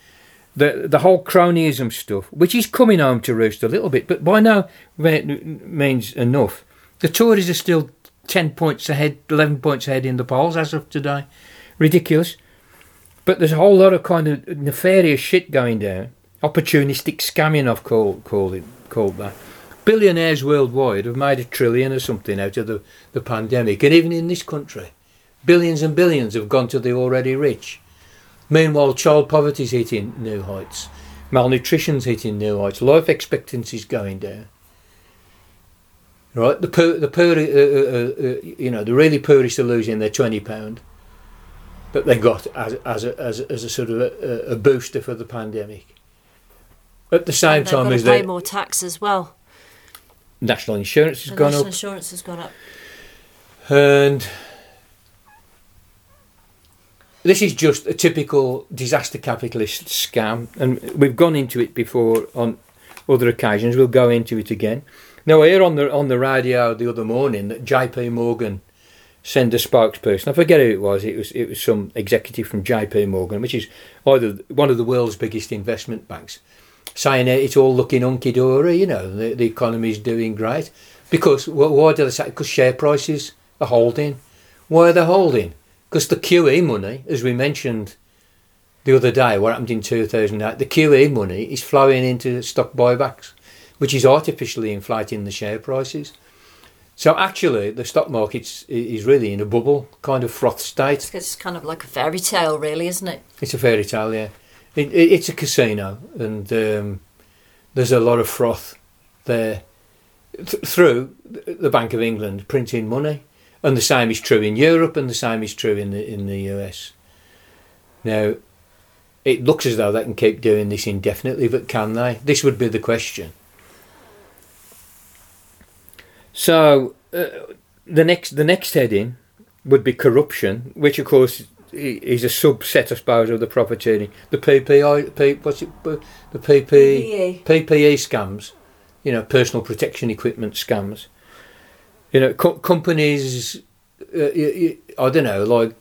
The the whole cronyism stuff, which is coming home to roost a little bit, but by no means enough. The Tories are still ten points ahead, eleven points ahead in the polls as of today. Ridiculous. But there's a whole lot of kind of nefarious shit going down. Opportunistic scamming, I've called, called it called that. Billionaires worldwide have made a trillion or something out of the, the pandemic. And even in this country, billions and billions have gone to the already rich. Meanwhile, child poverty's hitting new heights. Malnutrition's hitting new heights. Life expectancy's going down. Right, the poor, the poor, uh, uh, uh, you know, the really poorest are losing their twenty pound that they got as as a, as, a, as a sort of a, a booster for the pandemic. At the same time, as they pay more tax as well. National insurance has gone up. National insurance has gone up. And this is just a typical disaster capitalist scam, and we've gone into it before on other occasions. We'll go into it again. Now, I heard on the, on the radio the other morning that J P Morgan sent a spokesperson. I forget who it was. It was it was some executive from J P Morgan, which is either one of the world's biggest investment banks, saying it's all looking hunky-dory, you know, the, the economy's doing great. Because, well, why do they say? Because share prices are holding. Why are they holding? Because the Q E money, as we mentioned the other day, what happened in two thousand eight, the Q E money is flowing into stock buybacks, which is artificially inflating the share prices. So actually, the stock market is really in a bubble, kind of froth state. It's kind of like a fairy tale, really, isn't it? It's a fairy tale, yeah. It, it, it's a casino, and um, there's a lot of froth there th- through the Bank of England printing money, and the same is true in Europe, and the same is true in the, in the U S. Now, it looks as though they can keep doing this indefinitely, but can they? This would be the question. So uh, the next the next heading would be corruption, which of course is a subset, I suppose, of the property, the P P I, P, what's it, the P P E P P E scams, you know, personal protection equipment scams. You know, co- companies, uh, I don't know, like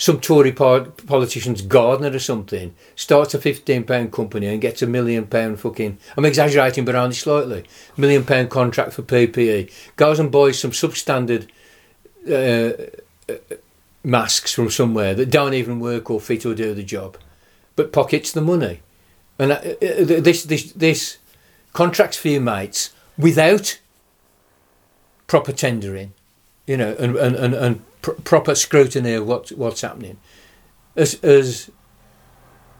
some Tory part, politician's gardener or something starts a fifteen pound company and gets a million pound fucking, I'm exaggerating but only slightly, million pound contract for P P E, goes and buys some substandard uh, masks from somewhere that don't even work or fit or do the job, but pockets the money. And uh, this, this, this contracts for your mates without proper tendering, you know, and, and, and, and proper scrutiny of what, what's happening, has, has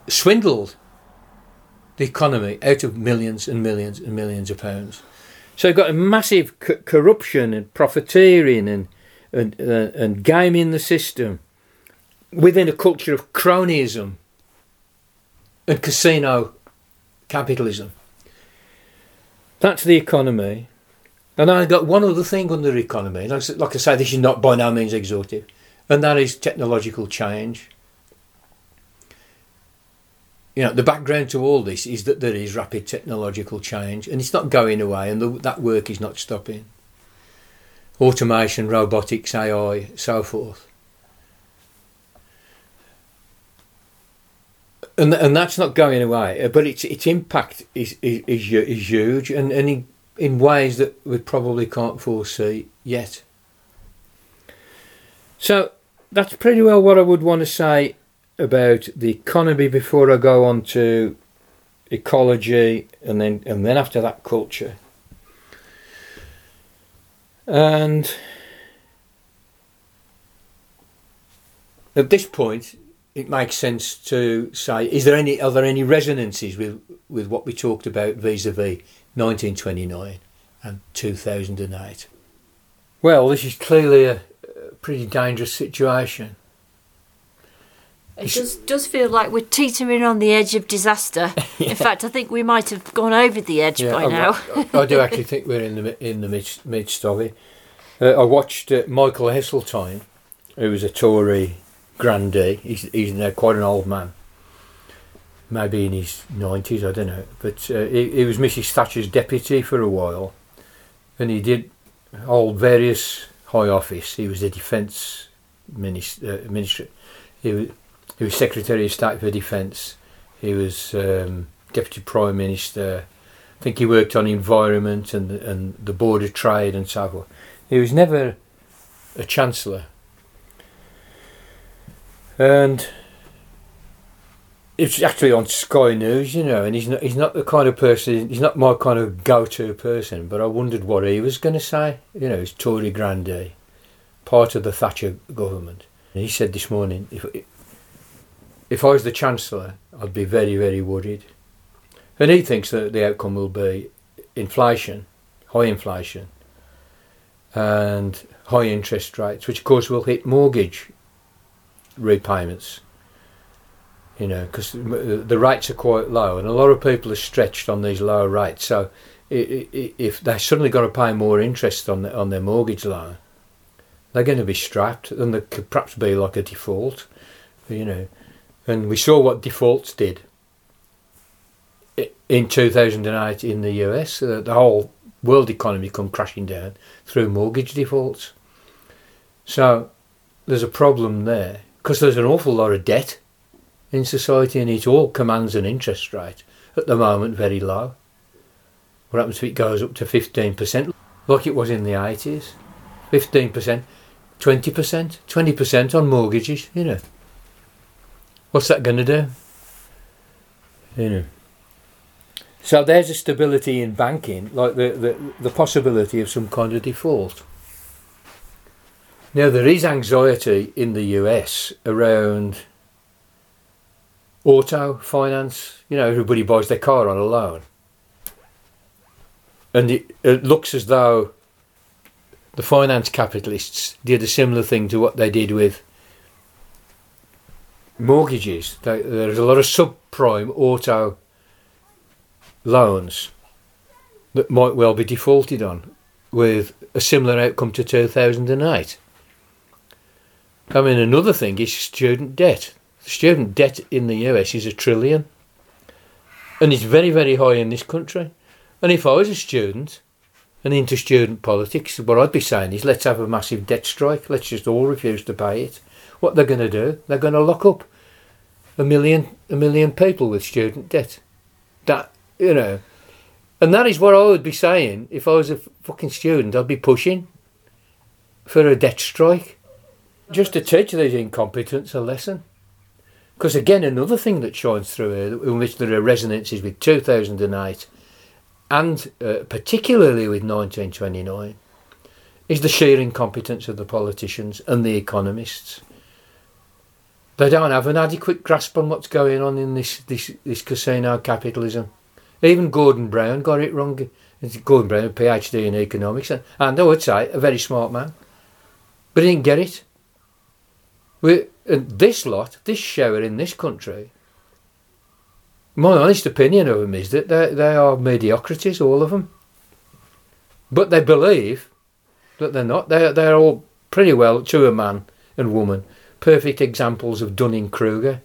swindled the economy out of millions and millions and millions of pounds. So you've got a massive c- corruption and profiteering and and, uh, and gaming the system within a culture of cronyism and casino capitalism. That's the economy. And I got one other thing under the economy, and like I say, this is not by no means exhaustive, and that is technological change. You know, the background to all this is that there is rapid technological change, and it's not going away, and the, that work is not stopping. Automation, robotics, A I, so forth. And and that's not going away, but its its impact is is, is, is huge, and and. It, in ways that we probably can't foresee yet. So that's pretty well what I would want to say about the economy before I go on to ecology and then and then after that culture. And at this point it makes sense to say, is there any are there any resonances with, with what we talked about vis-a-vis nineteen twenty-nine and two thousand eight. Well, this is clearly a, a pretty dangerous situation. It does, does feel like we're teetering on the edge of disaster. Yeah. In fact, I think we might have gone over the edge yeah, by I, now. I, I do actually think we're in the in the midst, midst of it. Uh, I watched uh, Michael Heseltine, who was a Tory grandee. He's, he's now quite an old man. Maybe in his nineties, I don't know. But uh, he, he was Missus Thatcher's deputy for a while, and he did hold various high office. He was the defence minister. Uh, minister. He, was, he was Secretary of State for Defence. He was um, Deputy Prime Minister. I think he worked on environment and and the Board of Trade and so forth. He was never a chancellor. And it's actually on Sky News, you know, and he's not, he's not the kind of person, he's not my kind of go-to person, but I wondered what he was going to say. You know, he's Tory grandee, part of the Thatcher government. And he said this morning, if, if I was the chancellor, I'd be very, very worried. And he thinks that the outcome will be inflation, high inflation, and high interest rates, which of course will hit mortgage repayments, you know, because the rates are quite low, and a lot of people are stretched on these low rates. So if they're suddenly got to pay more interest on on their mortgage loan, they're going to be strapped, and there could perhaps be like a default, you know. And we saw what defaults did in two thousand eight in the U S. The whole world economy come crashing down through mortgage defaults. So there's a problem there, because there's an awful lot of debt in society, and it all commands an interest rate at the moment very low. What happens if it goes up to fifteen percent, like it was in the eighties? fifteen percent, twenty percent, twenty percent on mortgages, you know. What's that going to do? You know. So there's a stability in banking, like the, the, the possibility of some kind of default. Now, there is anxiety in the U S around auto finance. You know, everybody buys their car on a loan. And it, it looks as though the finance capitalists did a similar thing to what they did with mortgages. They, there's a lot of subprime auto loans that might well be defaulted on, with a similar outcome to two thousand eight. I mean, another thing is student debt. The student debt in the U S is a trillion, and it's very, very high in this country. And if I was a student and into student politics, what I'd be saying is, let's have a massive debt strike. Let's just all refuse to pay it. What they're going to do, they're going to lock up a million, a million people with student debt. That, you know, and that is what I would be saying if I was a fucking student. I'd be pushing for a debt strike, just to teach these incompetents a lesson. Because again, another thing that shines through here, in which there are resonances with two thousand eight and uh, particularly with nineteen twenty-nine, is the sheer incompetence of the politicians and the economists. They don't have an adequate grasp on what's going on in this, this, this casino capitalism. Even Gordon Brown got it wrong. Gordon Brown, a PhD in economics, and, and I would say a very smart man, but he didn't get it. We, and this lot, this shower in this country, my honest opinion of them is that they, they are mediocrities, all of them. But they believe that they're not. They, they're all pretty well, to a man and woman, perfect examples of Dunning-Kruger.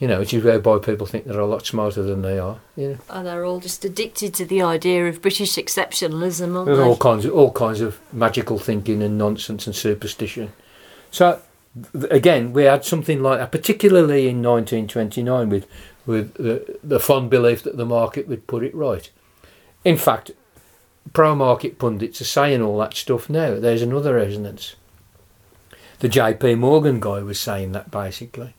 You know, which is whereby people think they're a lot smarter than they are. You know? And they're all just addicted to the idea of British exceptionalism, aren't There's they? all kinds of all kinds of magical thinking and nonsense and superstition. So again, we had something like that, particularly in nineteen twenty-nine, with with the, the fond belief that the market would put it right. In fact, pro-market pundits are saying all that stuff now. There's another resonance. The J P Morgan guy was saying that, basically.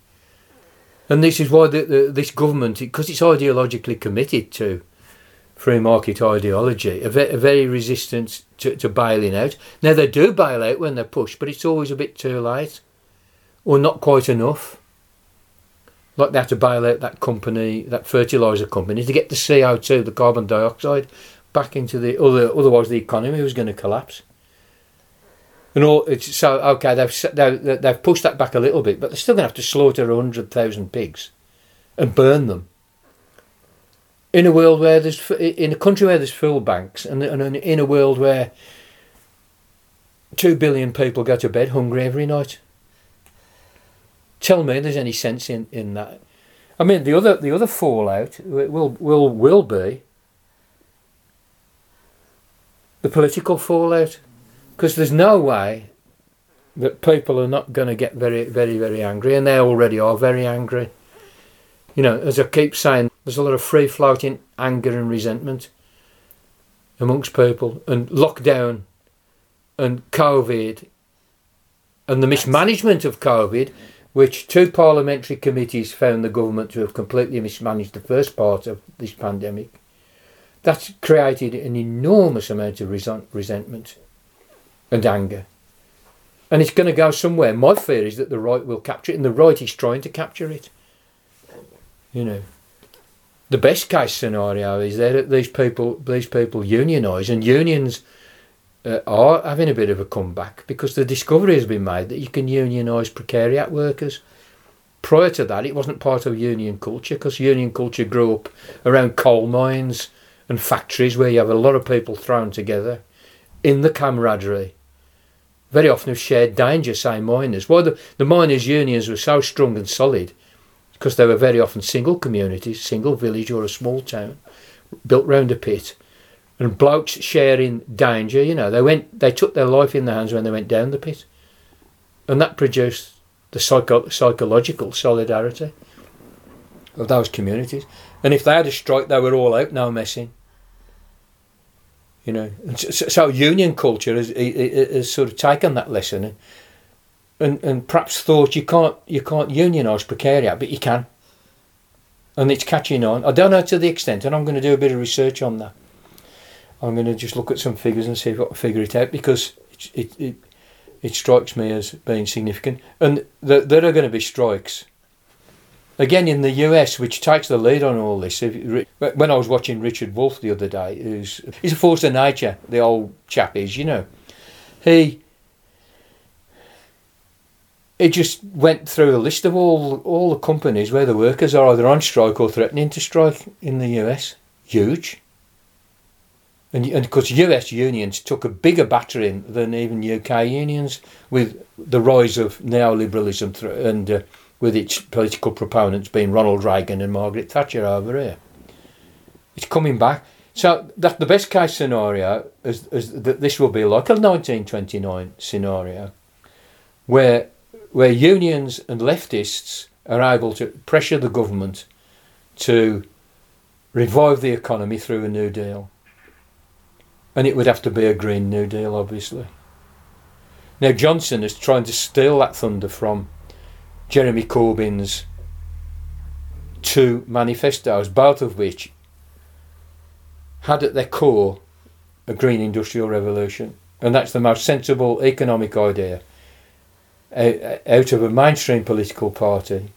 And this is why the, the, this government, because it's ideologically committed to free market ideology, are ve- very resistant to, to bailing out. Now, they do bail out when they're pushed, but it's always a bit too late, or not quite enough. Like they had to bail out that company, that fertiliser company, to get the C O two, the carbon dioxide, back into the... Other, otherwise, the economy was going to collapse. And all, it's, so, OK, they've they've pushed that back a little bit, but they're still going to have to slaughter one hundred thousand pigs and burn them. In a world where there's... In a country where there's fuel banks, and, and in a world where two billion people go to bed hungry every night. Tell me there's any sense in, in that. I mean, the other the other fallout will will will be the political fallout. Because there's no way that people are not going to get very, very, very angry. And they already are very angry. You know, as I keep saying, there's a lot of free-floating anger and resentment amongst people. And lockdown and COVID and the mismanagement of COVID, which two parliamentary committees found the government to have completely mismanaged the first part of this pandemic, that's created an enormous amount of resent- resentment and anger. And it's going to go somewhere. My fear is that the right will capture it, and the right is trying to capture it. You know, the best case scenario is that these people, these people unionise, and unions uh, are having a bit of a comeback because the discovery has been made that you can unionise precariat workers. Prior to that, it wasn't part of union culture because union culture grew up around coal mines and factories where you have a lot of people thrown together in the camaraderie. Very often of shared danger, say miners. Why the, the miners' unions were so strong and solid because they were very often single communities, single village or a small town built round a pit, and blokes sharing danger. You know, they went, they took their life in their hands when they went down the pit, and that produced the psycho- psychological solidarity of those communities. And if they had a strike, they were all out, no messing. You know, so, so union culture has, has sort of taken that lesson, and, and and perhaps thought you can't you can't unionise precariat, but you can, and it's catching on. I don't know to the extent, and I'm going to do a bit of research on that. I'm going to just look at some figures and see if I can figure it out, because it it it, it strikes me as being significant, and th- there are going to be strikes. Again, in the U S, which takes the lead on all this. When I was watching Richard Wolff the other day, who's he's a force of nature, the old chap is, you know. He he just went through a list of all all the companies where the workers are either on strike or threatening to strike in the U S. Huge. And, and of course, U S unions took a bigger battering than even U K unions with the rise of neoliberalism th- and... Uh, with its political proponents being Ronald Reagan and Margaret Thatcher over here. It's coming back. So that's the best case scenario, is, is that this will be like a nineteen twenty-nine scenario where where unions and leftists are able to pressure the government to revive the economy through a New Deal. And it would have to be a Green New Deal, obviously. Now, Johnson is trying to steal that thunder from Jeremy Corbyn's two manifestos, both of which had at their core a green industrial revolution. And that's the most sensible economic idea out of a mainstream political party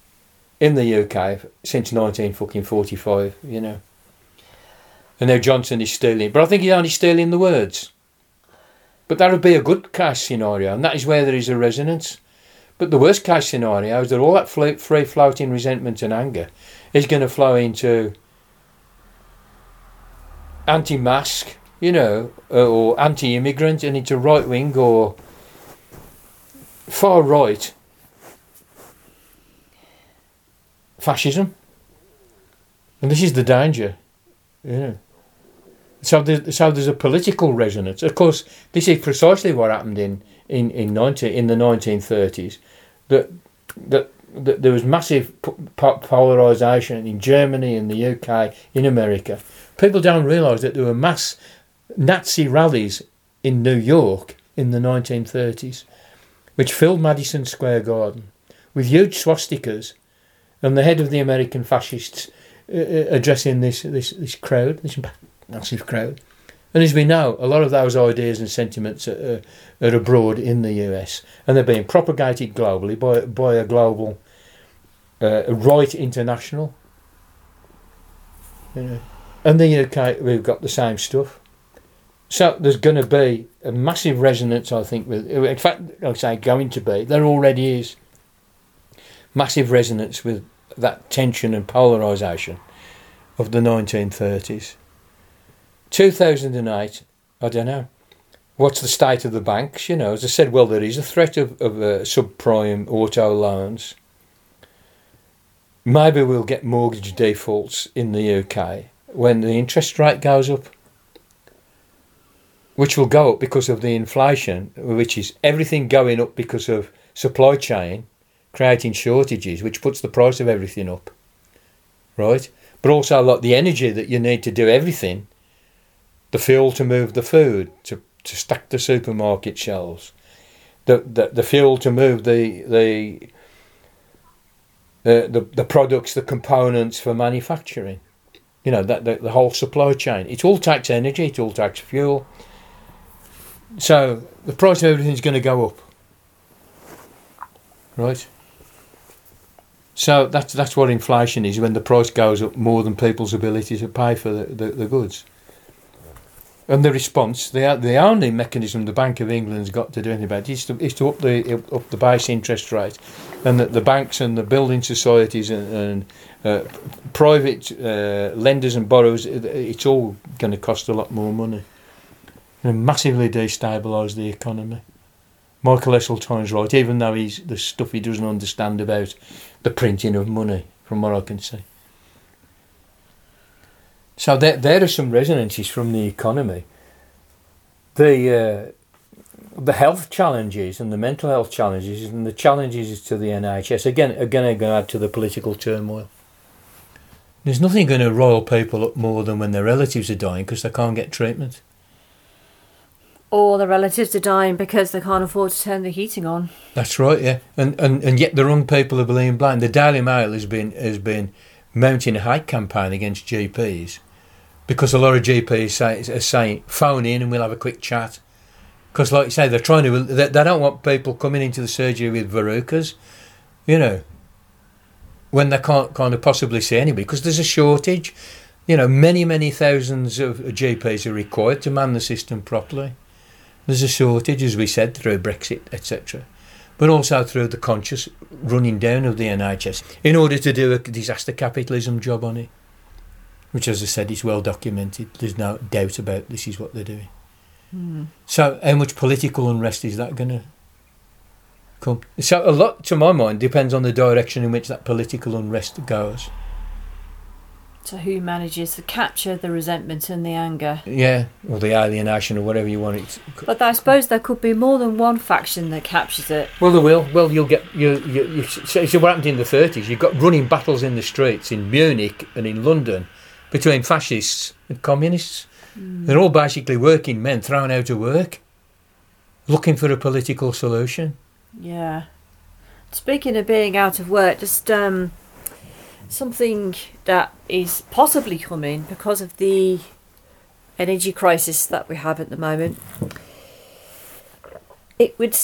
in the U K since nineteen forty-five, you know. And now Johnson is stealing, but I think he's only stealing the words. But that would be a good case scenario, and that is where there is a resonance. But the worst case scenario is that all that free-floating resentment and anger is going to flow into anti-mask, you know, or anti-immigrant, and into right-wing or far-right fascism. And this is the danger, you know. So there's, so there's a political resonance. Of course, this is precisely what happened in in in ninety in the nineteen thirties. That that that there was massive po- polarisation in Germany, in the U K, in America. People don't realise that there were mass Nazi rallies in New York in the nineteen thirties, which filled Madison Square Garden with huge swastikas, and the head of the American fascists uh, addressing this this this crowd. This massive crowd. And as we know, a lot of those ideas and sentiments are, uh, are abroad in the U S, and they're being propagated globally by by a global uh, right international. You know, and the U K, we've got the same stuff. So there's going to be a massive resonance, I think. With in fact, I say going to be. There already is massive resonance with that tension and polarisation of the nineteen thirties. two thousand eight, I don't know, what's the state of the banks? You know, as I said, well, there is a threat of, of uh, subprime auto loans. Maybe we'll get mortgage defaults in the U K when the interest rate goes up, which will go up because of the inflation, which is everything going up because of supply chain creating shortages, which puts the price of everything up, right? But also like the energy that you need to do everything, the fuel to move the food, to, to stack the supermarket shelves, the, the, the fuel to move the the, the the the products, the components for manufacturing. You know, that the, the whole supply chain. It all takes energy. It all takes fuel. So the price of everything's going to go up, right? So that's that's what inflation is, when the price goes up more than people's ability to pay for the, the, the goods. And the response, the the only mechanism the Bank of England's got to do anything about it is to, is to up the up the base interest rate, and that the banks and the building societies and, and uh, private uh, lenders and borrowers, it's all going to cost a lot more money. And massively destabilise the economy. Michael Heseltine's right, even though he's the stuff he doesn't understand about the printing of money, from what I can see. So there, there are some resonances from the economy. The uh, the health challenges and the mental health challenges and the challenges to the N H S again are going to add to the political turmoil. There's nothing going to rile people up more than when their relatives are dying because they can't get treatment. Or the relatives are dying because they can't afford to turn the heating on. That's right, yeah. And and, and yet the wrong people are being blamed. The Daily Mail has been has been mounting a hate campaign against G Ps because a lot of G Ps say, are saying, phone in and we'll have a quick chat. Because like you say, they're trying to, they, they don't want people coming into the surgery with verrucas, you know, when they can't kind of possibly see anybody because there's a shortage. You know, many, many thousands of G Ps are required to man the system properly. There's a shortage, as we said, through Brexit, et cetera, but also through the conscious running down of the N H S in order to do a disaster capitalism job on it, which, as I said, is well documented. There's no doubt about this is what they're doing. Mm. So how much political unrest is that going to come? So a lot, to my mind, depends on the direction in which that political unrest goes. So who manages to capture the resentment and the anger? Yeah, or the alienation or whatever you want it to. But I suppose there could be more than one faction that captures it. Well, there will. Well, you'll get... You, you, you, so what happened in the thirties, you've got running battles in the streets in Munich and in London between fascists and communists. Mm. They're all basically working men thrown out of work, looking for a political solution. Yeah. Speaking of being out of work, just... um. Something that is possibly coming because of the energy crisis that we have at the moment. It would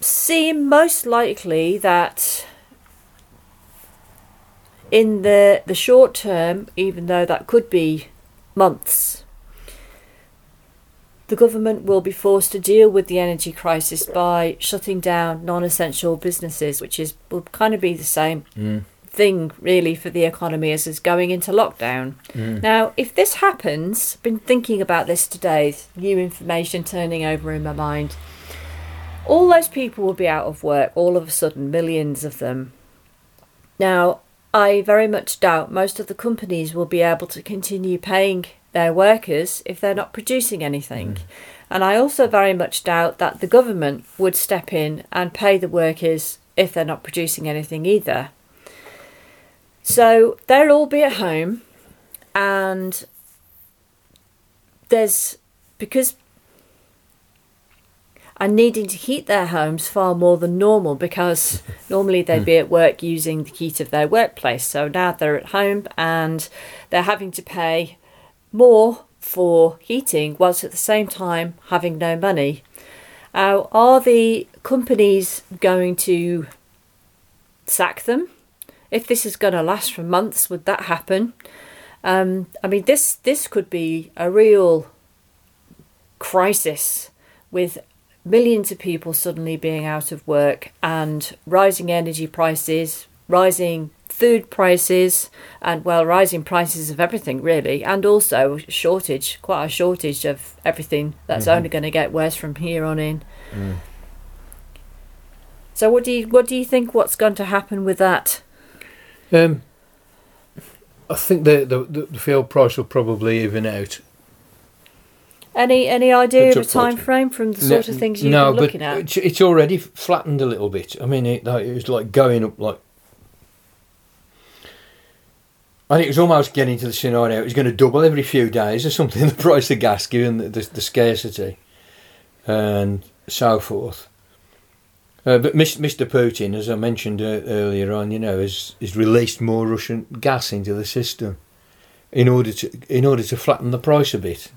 seem most likely that in the, the short term, even though that could be months, the government will be forced to deal with the energy crisis by shutting down non-essential businesses, which is will kind of be the same. Mm. Thing really for the economy is, is going into lockdown. Mm. Now, if this happens, I've been thinking about this today, new information turning over in my mind. All those people will be out of work all of a sudden, millions of them. Now, I very much doubt most of the companies will be able to continue paying their workers if they're not producing anything. Mm. And I also very much doubt that the government would step in and pay the workers if they're not producing anything either. So they'll all be at home, and there's, because, and needing to heat their homes far more than normal, because normally they'd be at work using the heat of their workplace. So now they're at home and they're having to pay more for heating whilst at the same time having no money. Uh, are the companies going to sack them? If this is going to last for months, would that happen? Um, I mean, this this could be a real crisis with millions of people suddenly being out of work and rising energy prices, rising food prices, and, well, rising prices of everything, really, and also a shortage, quite a shortage of everything that's mm-hmm. only going to get worse from here on in. Mm. So what do you what do you think what's going to happen with that? Um, I think the, the the fuel price will probably even out. Any any idea of a time frame from the sort no, of things you've no, been looking at? No, it's already flattened a little bit. I mean, it, it was like going up like... And it was almost getting to the scenario, it was going to double every few days or something, the price of gas given the, the, the scarcity and so forth. Uh, but Mister Putin, as I mentioned uh, earlier on, you know, has, has released more Russian gas into the system in order to in order to flatten the price a bit.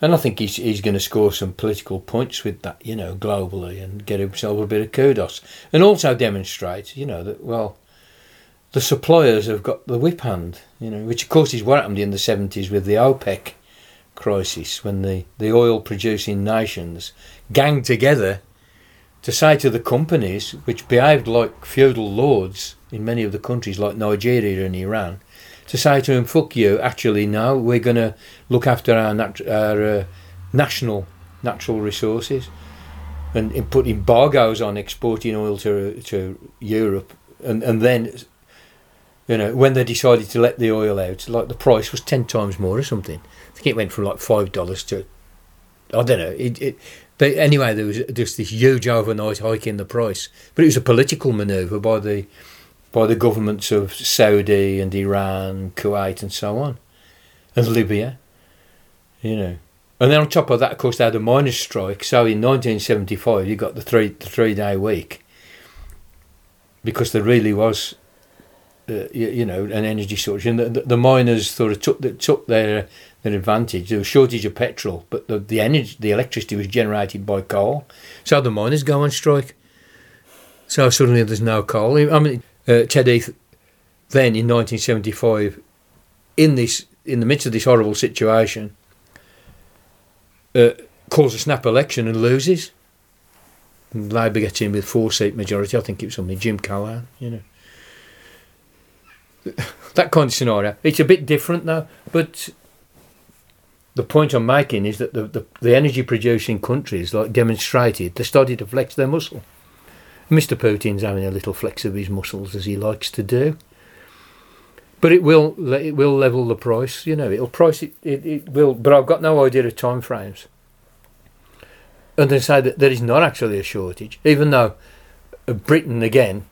And I think he's he's going to score some political points with that, you know, globally, and get himself a bit of kudos, and also demonstrate, you know, that well, the suppliers have got the whip hand, you know, which of course is what happened in the seventies with the OPEC crisis, when the the oil producing nations ganged together to say to the companies which behaved like feudal lords in many of the countries like Nigeria and Iran, to say to them, fuck you, actually no, we're going to look after our, nat- our uh, national natural resources, and, and put embargoes on exporting oil to to Europe. And, and then, you know, when they decided to let the oil out, like the price was ten times more or something. I think it went from like five dollars to, I don't know. It, it, but anyway, there was just this huge overnight hike in the price. But it was a political manoeuvre by the... by the governments of Saudi and Iran, Kuwait and so on, and Libya, you know. And then on top of that, of course, they had a miners' strike. So in nineteen seventy-five, you got the three the three-day week, because there really was, uh, you, you know, an energy shortage. And the, the, the miners sort of took the, took their their advantage. There was a shortage of petrol, but the, the energy, the electricity was generated by coal. So the miners go on strike. So suddenly there's no coal. I mean. Uh, Ted Heath, then in nineteen seventy-five, in this in the midst of this horrible situation, uh, calls a snap election and loses. And Labour gets in with four-seat majority. I think it was something Jim Callaghan, you know. That kind of scenario. It's a bit different now, but the point I'm making is that the, the, the energy-producing countries, like demonstrated, they started to flex their muscle. Mister Putin's having a little flex of his muscles, as he likes to do. But it will it will level the price, you know. It'll price it. It, it will. But I've got no idea of time frames. And they say that there is not actually a shortage, even though Britain again,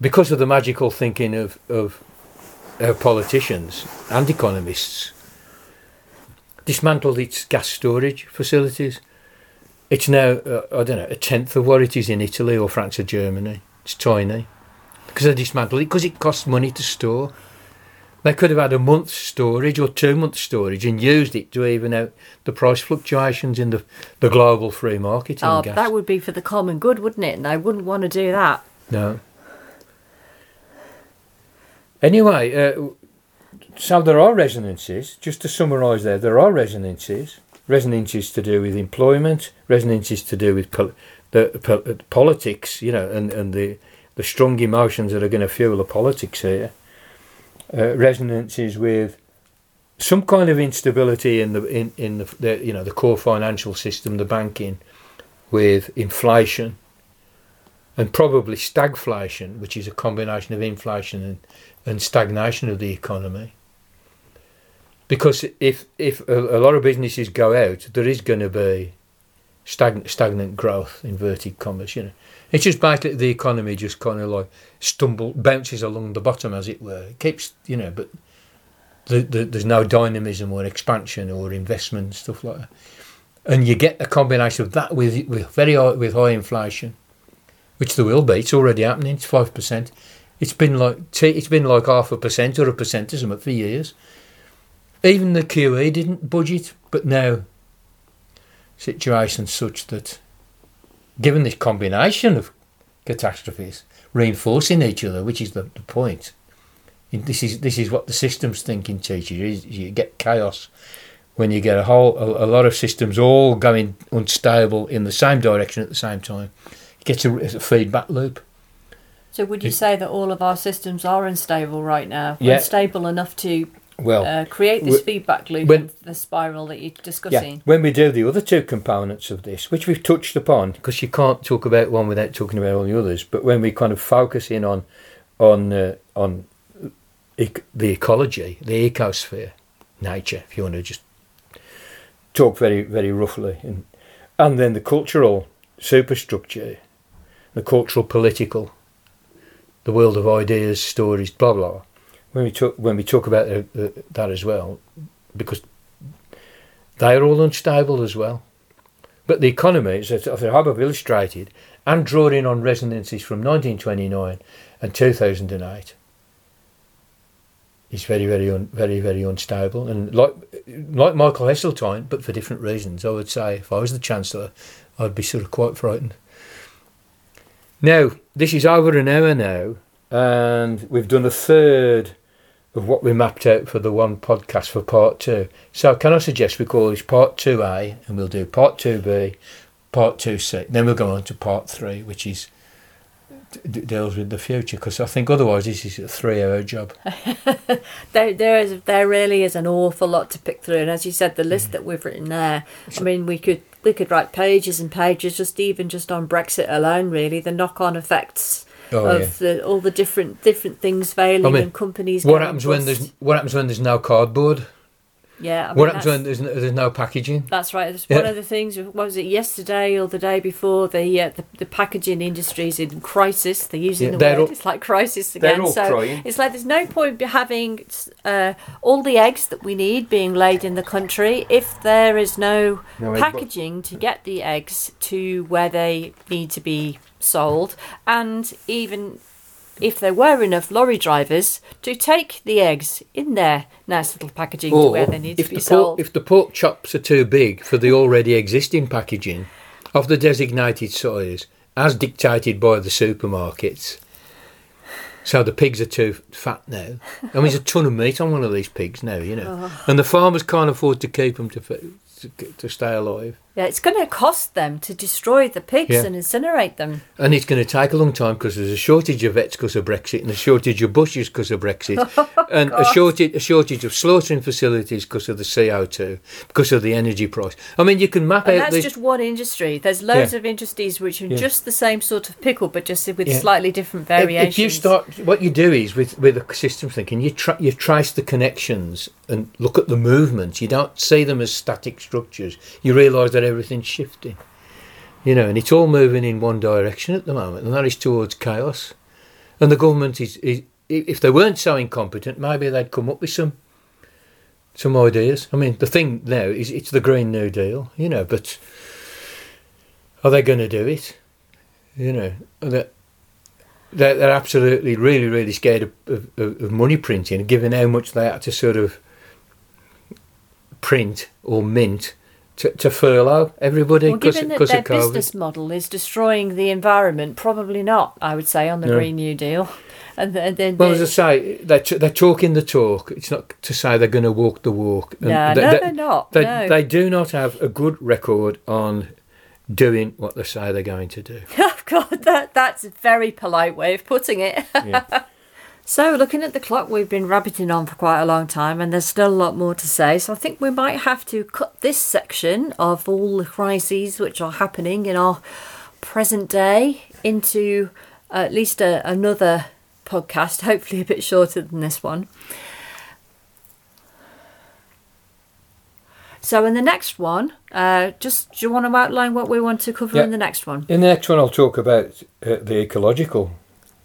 because of the magical thinking of of our politicians and economists, dismantled its gas storage facilities. It's now, uh, I don't know, a tenth of what it is in Italy or France or Germany. It's tiny. Because they dismantle it, because it costs money to store. They could have had a month's storage or two months' storage and used it to even out the price fluctuations in the the global free market. Oh, gas. That would be for the common good, wouldn't it? And I wouldn't want to do that. No. Anyway, uh, so there are resonances. Just to summarise there, there are resonances. Resonances to do with employment, resonances to do with pol- the, po- the politics, you know, and, and the, the strong emotions that are going to fuel the politics here. Uh, resonances with some kind of instability in the in in the, the you know the core financial system, the banking, with inflation, and probably stagflation, which is a combination of inflation and, and stagnation of the economy. Because if if a, a lot of businesses go out, there is going to be stagnant, stagnant growth, inverted commas, you know. It's just basically the economy just kind of like stumble, bounces along the bottom, as it were. It keeps, you know, but the, the, there's no dynamism or expansion or investment and stuff like that. And you get a combination of that with with very high, with high inflation, which there will be. It's already happening. It's five percent. It's been like it's been like half a percent or a percent or something for years. Even the Q E didn't budge it, but now situation's such that, given this combination of catastrophes reinforcing each other, which is the, the point, this is this is what the systems thinking teaches you. You get chaos when you get a whole a, a lot of systems all going unstable in the same direction at the same time. It gets a, a feedback loop. So, would you it, say that all of our systems are unstable right now? Yeah. Unstable enough to. Well, uh, create this feedback loop, when, the spiral that you're discussing. Yeah, when we do the other two components of this, which we've touched upon, because you can't talk about one without talking about all the others, but when we kind of focus in on on uh, on ec- the ecology, the ecosphere, nature, if you want to just talk very, very roughly, and, and then the cultural superstructure, the cultural political, the world of ideas, stories, blah, blah, blah. When we talk when we talk about uh, uh, that as well, because they are all unstable as well. But the economy, as I have illustrated, and drawn in on resonances from nineteen twenty-nine and two thousand eight. It's very, very, un, very, very unstable, and like like Michael Heseltine, but for different reasons. I would say if I was the Chancellor, I'd be sort of quite frightened. Now, this is over an hour now, and we've done a third of what we mapped out for the one podcast for part two. So can I suggest we call this part two A, and we'll do part two B, part two C. Then we'll go on to part three, which is... D- deals with the future, because I think otherwise this is a three-hour job. there, there is, there really is an awful lot to pick through, and as you said, the list mm. that we've written there. I mean, we could we could write pages and pages, just even just on Brexit alone. Really, the knock-on effects oh, of yeah. the, all the different different things failing I mean, and companies. What happens when there's what happens when there's no cardboard? Yeah. I mean, what happens when there's no, there's no packaging? That's right. That's yeah. One of the things, what was it, yesterday or the day before, the uh, the, the packaging industry is in crisis. They're using yeah, the they're word. All, it's like crisis again. They're all so crying. It's like there's no point having uh, all the eggs that we need being laid in the country if there is no, no packaging to get the eggs to where they need to be sold. And even... if there were enough lorry drivers to take the eggs in their nice little packaging or to where they need to be the sold. Pork, if the pork chops are too big for the already existing packaging of the designated size, as dictated by the supermarkets, so the pigs are too fat now. I mean, there's a ton of meat on one of these pigs now, you know. Oh. And the farmers can't afford to keep them to food. To, to stay alive. Yeah, it's going to cost them to destroy the pigs yeah. and incinerate them. And it's going to take a long time because there's a shortage of vets because of Brexit and a shortage of bushes because of Brexit oh, and God. a shortage a shortage of slaughtering facilities because of the C O two, because of the energy price. I mean, you can map and out... that's the... just one industry. There's loads yeah. of industries which are yeah. just the same sort of pickle but just with yeah. slightly different variations. If, if you start... What you do is, with, with a system thinking, you, tra- you trace the connections and look at the movements. You don't see them as static structures. You realise that everything's shifting, you know, and it's all moving in one direction at the moment, and that is towards chaos. And the government is, is if they weren't so incompetent, maybe they'd come up with some some ideas. I mean, the thing now is it's the Green New Deal, you know, but are they going to do it? You know, they're, they're absolutely really, really scared of, of, of money printing, given how much they had to sort of print or mint to, to furlough everybody because well, of COVID. Given that their business model is destroying the environment, probably not, I would say, on the no. Green New Deal. And then, well, as I say, they're, t- they're talking the talk. It's not to say they're going to walk the walk. And no, they, no, they, they're not. They, no. they do not have a good record on doing what they say they're going to do. God, that, that's a very polite way of putting it. Yeah. So looking at the clock, we've been rabbiting on for quite a long time and there's still a lot more to say. So I think we might have to cut this section of all the crises which are happening in our present day into at least a, another podcast, hopefully a bit shorter than this one. So in the next one, uh, just do you want to outline what we want to cover yeah. in the next one? In the next one, I'll talk about uh, the ecological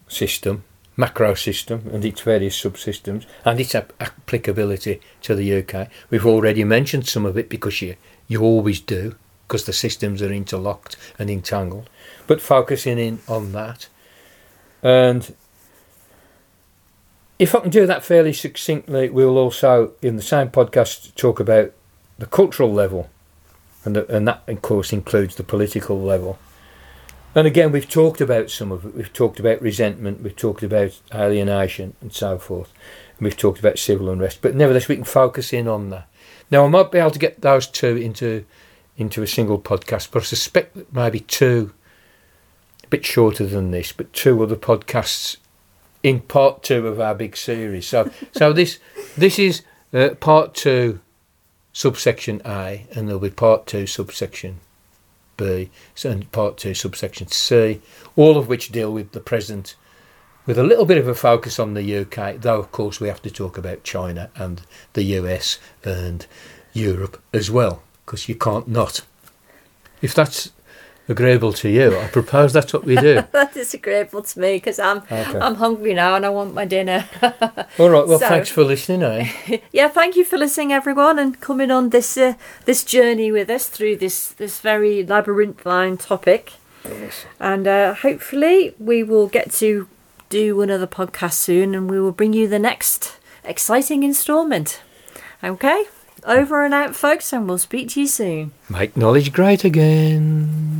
system, macro system, and its various subsystems, and its ap- applicability to the U K. We've already mentioned some of it because you, you always do, because the systems are interlocked and entangled. But focusing in on that. And if I can do that fairly succinctly, we'll also, in the same podcast, talk about the cultural level, and, the, and that, of course, includes the political level. And again, we've talked about some of it. We've talked about resentment, we've talked about alienation and so forth, and we've talked about civil unrest. But nevertheless, we can focus in on that. Now, I might be able to get those two into into a single podcast, but I suspect that maybe two, a bit shorter than this, but two other podcasts in part two of our big series. So so this this is uh, part two, subsection A, and there'll be part two, subsection B, and part two, subsection C, all of which deal with the present, with a little bit of a focus on the U K, though, of course, we have to talk about China and the U S and Europe as well, because you can't not. If that's agreeable to you, I propose that's what we do. That is agreeable to me, because I'm, okay. I'm hungry now and I want my dinner. All right, well, so, thanks for listening, eh? Yeah, thank you for listening, everyone, and coming on this uh, this journey with us through this, this very labyrinthine topic. Yes. And uh, hopefully we will get to do another podcast soon, and we will bring you the next exciting instalment. Okay? Over and out, folks, and we'll speak to you soon. Make knowledge great again.